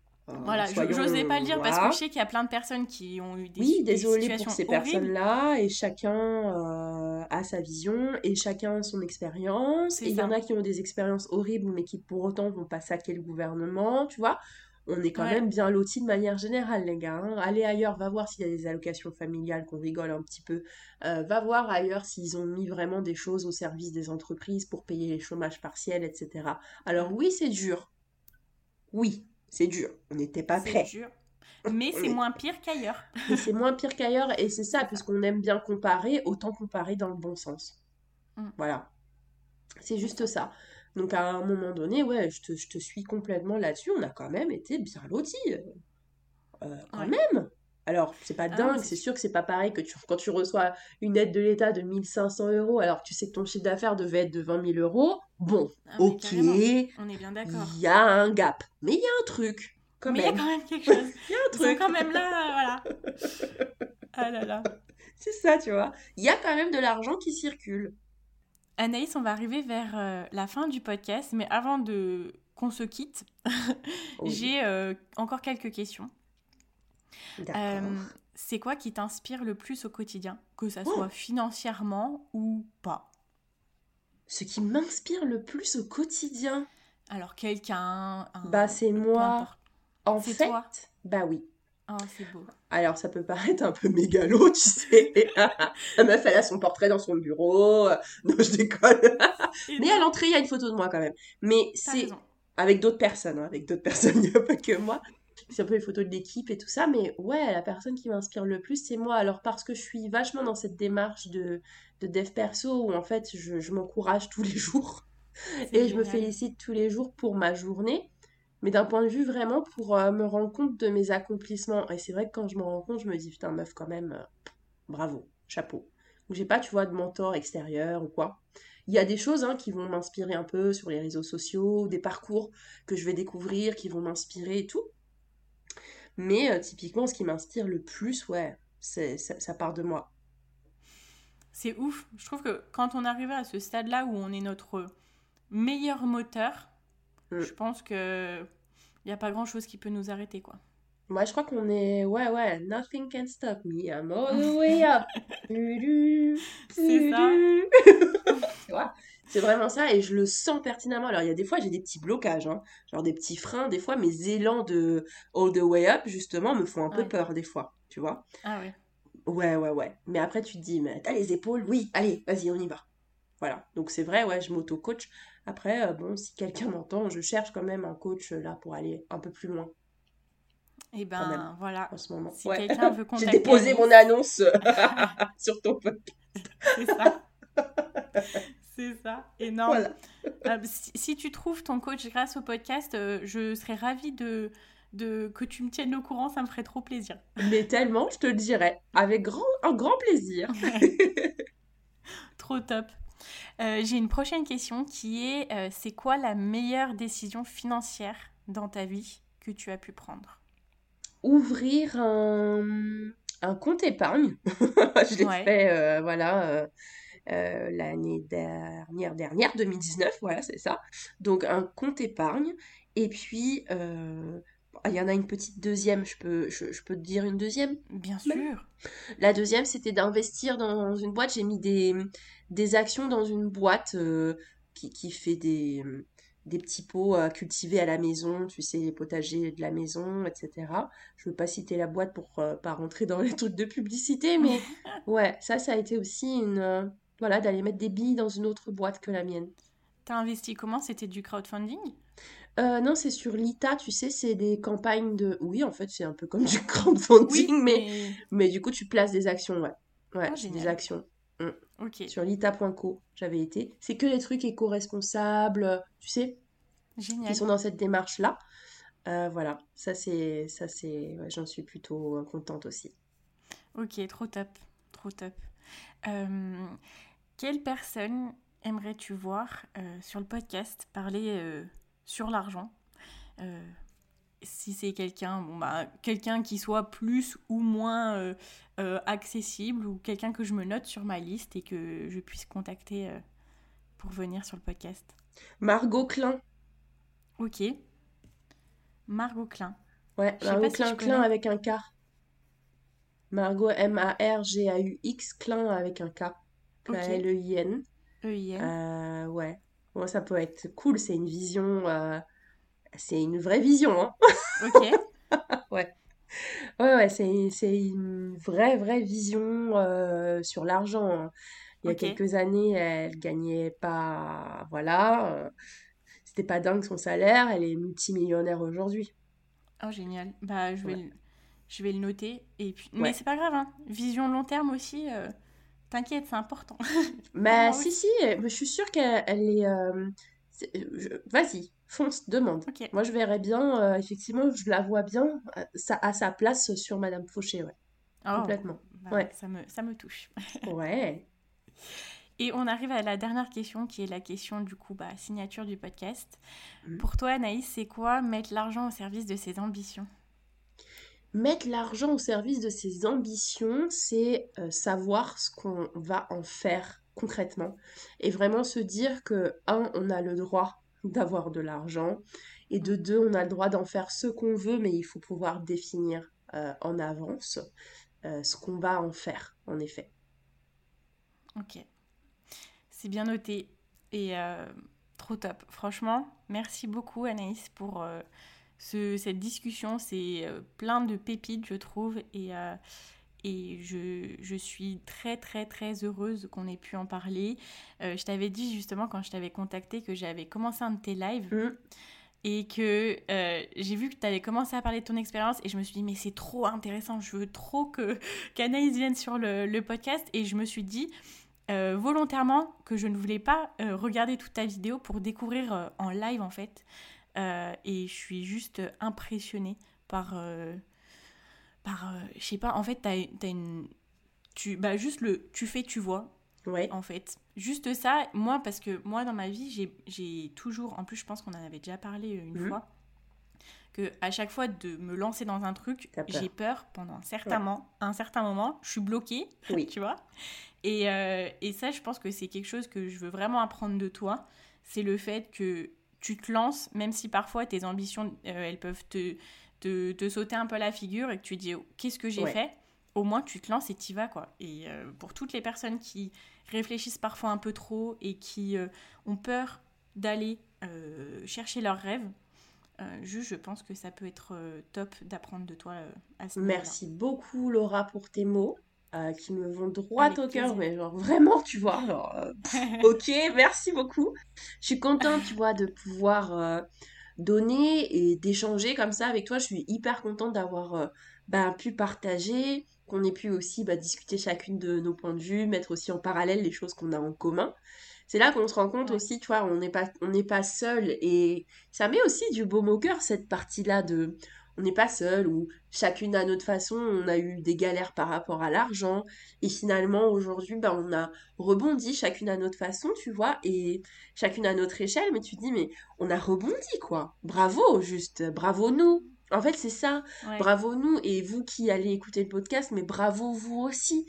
Voilà, j'osais pas le dire parce que je sais qu'il y a plein de personnes qui ont eu des situations pour ces horribles. Personnes-là, et chacun a sa vision, et chacun a son expérience, et il y en a qui ont des expériences horribles, mais qui pour autant vont pas saquer le gouvernement, tu vois. On est quand même bien lotis de manière générale, les gars. Hein. Allez ailleurs, va voir s'il y a des allocations familiales, qu'on rigole un petit peu. Va voir ailleurs s'ils ont mis vraiment des choses au service des entreprises pour payer les chômages partiels, etc. Alors oui, c'est dur. Oui. C'est dur, on n'était pas prêts. C'est dur, mais c'est moins pire qu'ailleurs. C'est moins pire qu'ailleurs, et c'est ça, puisqu'on aime bien comparer, autant comparer dans le bon sens. Voilà, c'est juste ça. Donc à un moment donné, ouais, je te suis complètement là-dessus, on a quand même été bien lotis. Quand même. Alors, c'est pas dingue, c'est sûr que c'est pas pareil que quand tu reçois une aide de l'État de 1 500 euros, alors que tu sais que ton chiffre d'affaires devait être de 20 000 euros, bon, ok, on est bien d'accord. Il y a un gap, mais il y a un truc, quand même. Mais il y a quand même quelque chose. Il y a un truc. C'est quand même là, voilà. Ah là là. C'est ça, tu vois. Il y a quand même de l'argent qui circule. Anaïs, on va arriver vers la fin du podcast, mais avant qu'on se quitte, j'ai encore quelques questions. C'est quoi qui t'inspire le plus au quotidien, que ça soit financièrement ou pas? Ce qui m'inspire le plus au quotidien? Alors quelqu'un, c'est moi. En c'est fait, toi. Bah oui. Oh, c'est beau. Alors ça peut paraître un peu mégalo, tu sais. La meuf, elle a son portrait dans son bureau. Non, je déconne. Mais à l'entrée, il y a une photo de moi quand même. Mais c'est avec d'autres personnes. Hein. Avec d'autres personnes, il n'y a pas que moi. C'est un peu les photos de l'équipe et tout ça, mais ouais, la personne qui m'inspire le plus, c'est moi. Alors, parce que je suis vachement dans cette démarche de dev perso, où en fait, je m'encourage tous les jours, je me félicite tous les jours pour ma journée, mais d'un point de vue vraiment pour me rendre compte de mes accomplissements. Et c'est vrai que quand je m'en rends compte, je me dis, putain, meuf, quand même, bravo, chapeau. Donc, j'ai pas, tu vois, de mentor extérieur ou quoi. Il y a des choses qui vont m'inspirer un peu sur les réseaux sociaux, des parcours que je vais découvrir, qui vont m'inspirer et tout. Mais typiquement, ce qui m'inspire le plus, c'est, ça part de moi. C'est ouf. Je trouve que quand on arrive à ce stade-là où on est notre meilleur moteur, je pense qu'il n'y a pas grand-chose qui peut nous arrêter, quoi. Moi, je crois qu'on est... Ouais, nothing can stop me, I'm all the way up. C'est ça. C'est vraiment ça, et je le sens pertinemment. Alors, il y a des fois, j'ai des petits blocages, genre des petits freins. Des fois, mes élans de all the way up, justement, me font un peu peur, des fois, tu vois. Ah ouais. Ouais. Mais après, tu te dis, mais t'as les épaules, oui, allez, vas-y, on y va. Voilà, donc c'est vrai, je m'auto-coach. Après, si quelqu'un m'entend, je cherche quand même un coach, là, pour aller un peu plus loin. Et ben, voilà, en ce moment. Si quelqu'un veut contacter... J'ai déposé mon annonce sur ton podcast. C'est ça. C'est ça, énorme. Voilà. Si tu trouves ton coach grâce au podcast, je serais ravie que tu me tiennes au courant, ça me ferait trop plaisir. Mais tellement, je te le dirais, avec un grand plaisir. Trop top. J'ai une prochaine question qui est, c'est quoi la meilleure décision financière dans ta vie que tu as pu prendre? Ouvrir un compte épargne. Je l'ai fait, l'année dernière, 2019, voilà, c'est ça. Donc, un compte épargne. Et puis, il y en a une petite deuxième. Je peux te dire une deuxième? Bien sûr. La deuxième, c'était d'investir dans une boîte. J'ai mis des actions dans une boîte qui fait des... des petits pots cultivés à la maison, tu sais, les potagers de la maison, etc. Je ne veux pas citer la boîte pour ne pas rentrer dans les trucs de publicité, mais ouais, ça a été aussi une... voilà, d'aller mettre des billes dans une autre boîte que la mienne. T'as investi comment? C'était du crowdfunding? Non, c'est sur l'ITA, tu sais, c'est des campagnes de... Oui, en fait, c'est un peu comme du crowdfunding, oui, mais du coup, tu places des actions, ouais. Ouais, oh, des actions. Mmh. Okay. Sur l'ita.co, j'avais été. C'est que les trucs éco-responsables, tu sais, génial, qui sont dans cette démarche-là. Voilà, ça c'est... Ouais, j'en suis plutôt contente aussi. Ok, trop top. Quelle personne aimerais-tu voir sur le podcast parler sur l'argent? Si c'est quelqu'un, quelqu'un qui soit plus ou moins accessible, ou quelqu'un que je me note sur ma liste et que je puisse contacter pour venir sur le podcast. Margot Klein. Ok. Margot Klein. Ouais, Margot Klein avec un K. Margot, M-A-R-G-A-U-X, Klein avec un K. K-L-E-I-N. E-I-N. Ouais. Bon, ça peut être cool, c'est une vision... C'est une vraie vision, hein. Ok. Ouais. Ouais, c'est une vraie vision sur l'argent, hein. Il y a quelques années, elle gagnait pas... Voilà. C'était pas dingue son salaire. Elle est multimillionnaire aujourd'hui. Oh, génial. Bah, je vais le noter. Et puis... Mais c'est pas grave, hein. Vision long terme aussi... T'inquiète, c'est important. Bah, si. Je suis sûre qu'elle est... Vas-y. Fonce, demande. Okay. Moi, je verrais bien, effectivement, je la vois bien à sa place sur Madame Fauchée, ouais. Oh, complètement. Bah, ouais. Ça me touche. Ouais. Et on arrive à la dernière question, qui est la question, du coup, signature du podcast. Mmh. Pour toi, Anaïs, c'est quoi mettre l'argent au service de ses ambitions? Mettre l'argent au service de ses ambitions, c'est savoir ce qu'on va en faire concrètement. Et vraiment se dire que, on a le droit d'avoir de l'argent, et de deux, on a le droit d'en faire ce qu'on veut, mais il faut pouvoir définir en avance ce qu'on va en faire, en effet. Ok, c'est bien noté, et trop top. Franchement, merci beaucoup Anaïs pour cette discussion, c'est plein de pépites, je trouve, et je suis très, très, très heureuse qu'on ait pu en parler. Je t'avais dit justement quand je t'avais contactée que j'avais commencé un de tes lives et que j'ai vu que tu avais commencé à parler de ton expérience et je me suis dit mais c'est trop intéressant, je veux trop qu'Anaïs vienne sur le podcast, et je me suis dit volontairement que je ne voulais pas regarder toute ta vidéo pour découvrir en live en fait, et je suis juste impressionnée par... je sais pas, en fait, t'as une... juste le « tu fais, tu vois », en fait. Juste ça, parce que moi, dans ma vie, j'ai toujours... En plus, je pense qu'on en avait déjà parlé une fois, qu'à chaque fois de me lancer dans un truc, j'ai peur pendant un certain moment, je suis bloquée, tu vois. Et ça, je pense que c'est quelque chose que je veux vraiment apprendre de toi, c'est le fait que tu te lances, même si parfois tes ambitions, elles peuvent te sauter un peu la figure et que tu dis « qu'est-ce que j'ai fait ?» Au moins, tu te lances et t'y vas, quoi. Et pour toutes les personnes qui réfléchissent parfois un peu trop et qui ont peur d'aller chercher leurs rêves, je pense que ça peut être top d'apprendre de toi à ce moment-là. Merci beaucoup, Laura, pour tes mots qui me vont droit au cœur, mais genre vraiment, tu vois. Genre, ok, merci beaucoup. Je suis contente, tu vois, de pouvoir... donner et d'échanger comme ça avec toi. Je suis hyper contente d'avoir pu partager, qu'on ait pu aussi discuter chacune de nos points de vue, mettre aussi en parallèle les choses qu'on a en commun. C'est là qu'on se rend compte aussi, tu vois, on n'est pas seul, et ça met aussi du baume au cœur, cette partie-là de on n'est pas seul, ou chacune à notre façon, on a eu des galères par rapport à l'argent, et finalement aujourd'hui, on a rebondi chacune à notre façon, tu vois, et chacune à notre échelle, mais tu te dis, mais on a rebondi, quoi, bravo, juste, bravo nous, en fait c'est ça, bravo nous, et vous qui allez écouter le podcast, mais bravo vous aussi,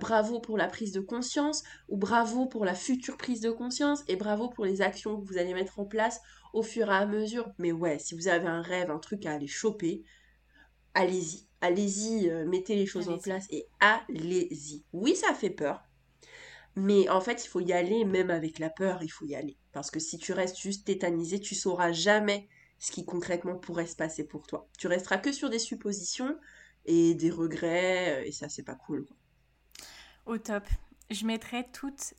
bravo pour la prise de conscience, ou bravo pour la future prise de conscience, et bravo pour les actions que vous allez mettre en place au fur et à mesure. Mais ouais, si vous avez un rêve, un truc à aller choper, allez-y, mettez les choses en place et allez-y. Oui, ça fait peur, Mais en fait, il faut y aller, même avec la peur, il faut y aller. Parce que si tu restes juste tétanisé, tu sauras jamais ce qui concrètement pourrait se passer pour toi. Tu resteras que sur des suppositions et des regrets, et ça, c'est pas cool. Au top. Je mettrai toutes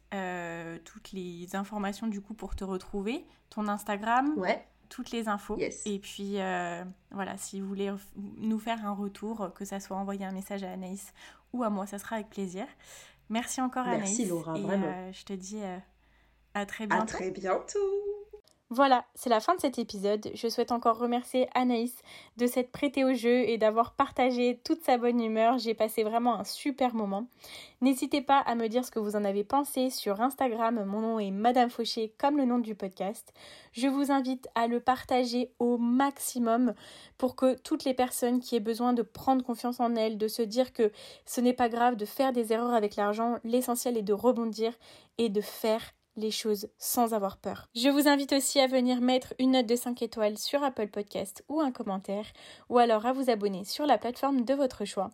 les informations du coup pour te retrouver, ton Instagram, ouais. Toutes les infos. Yes. Et puis voilà, si vous voulez nous faire un retour, que ça soit envoyer un message à Anaïs ou à moi, ça sera avec plaisir. Merci encore Anaïs. Merci Laura, et, vraiment. Je te dis à très bientôt. À très bientôt. Voilà, c'est la fin de cet épisode. Je souhaite encore remercier Anaïs de s'être prêtée au jeu et d'avoir partagé toute sa bonne humeur. J'ai passé vraiment un super moment. N'hésitez pas à me dire ce que vous en avez pensé sur Instagram. Mon nom est Madame Fauchée, comme le nom du podcast. Je vous invite à le partager au maximum pour que toutes les personnes qui aient besoin de prendre confiance en elles, de se dire que ce n'est pas grave de faire des erreurs avec l'argent, l'essentiel est de rebondir et de faire les choses sans avoir peur. Je vous invite aussi à venir mettre une note de 5 étoiles sur Apple Podcast ou un commentaire, ou alors à vous abonner sur la plateforme de votre choix.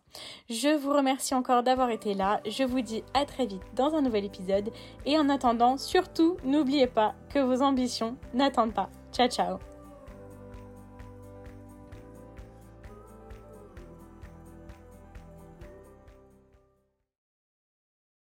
Je vous remercie encore d'avoir été là, je vous dis à très vite dans un nouvel épisode, et en attendant, surtout, n'oubliez pas que vos ambitions n'attendent pas. Ciao ciao.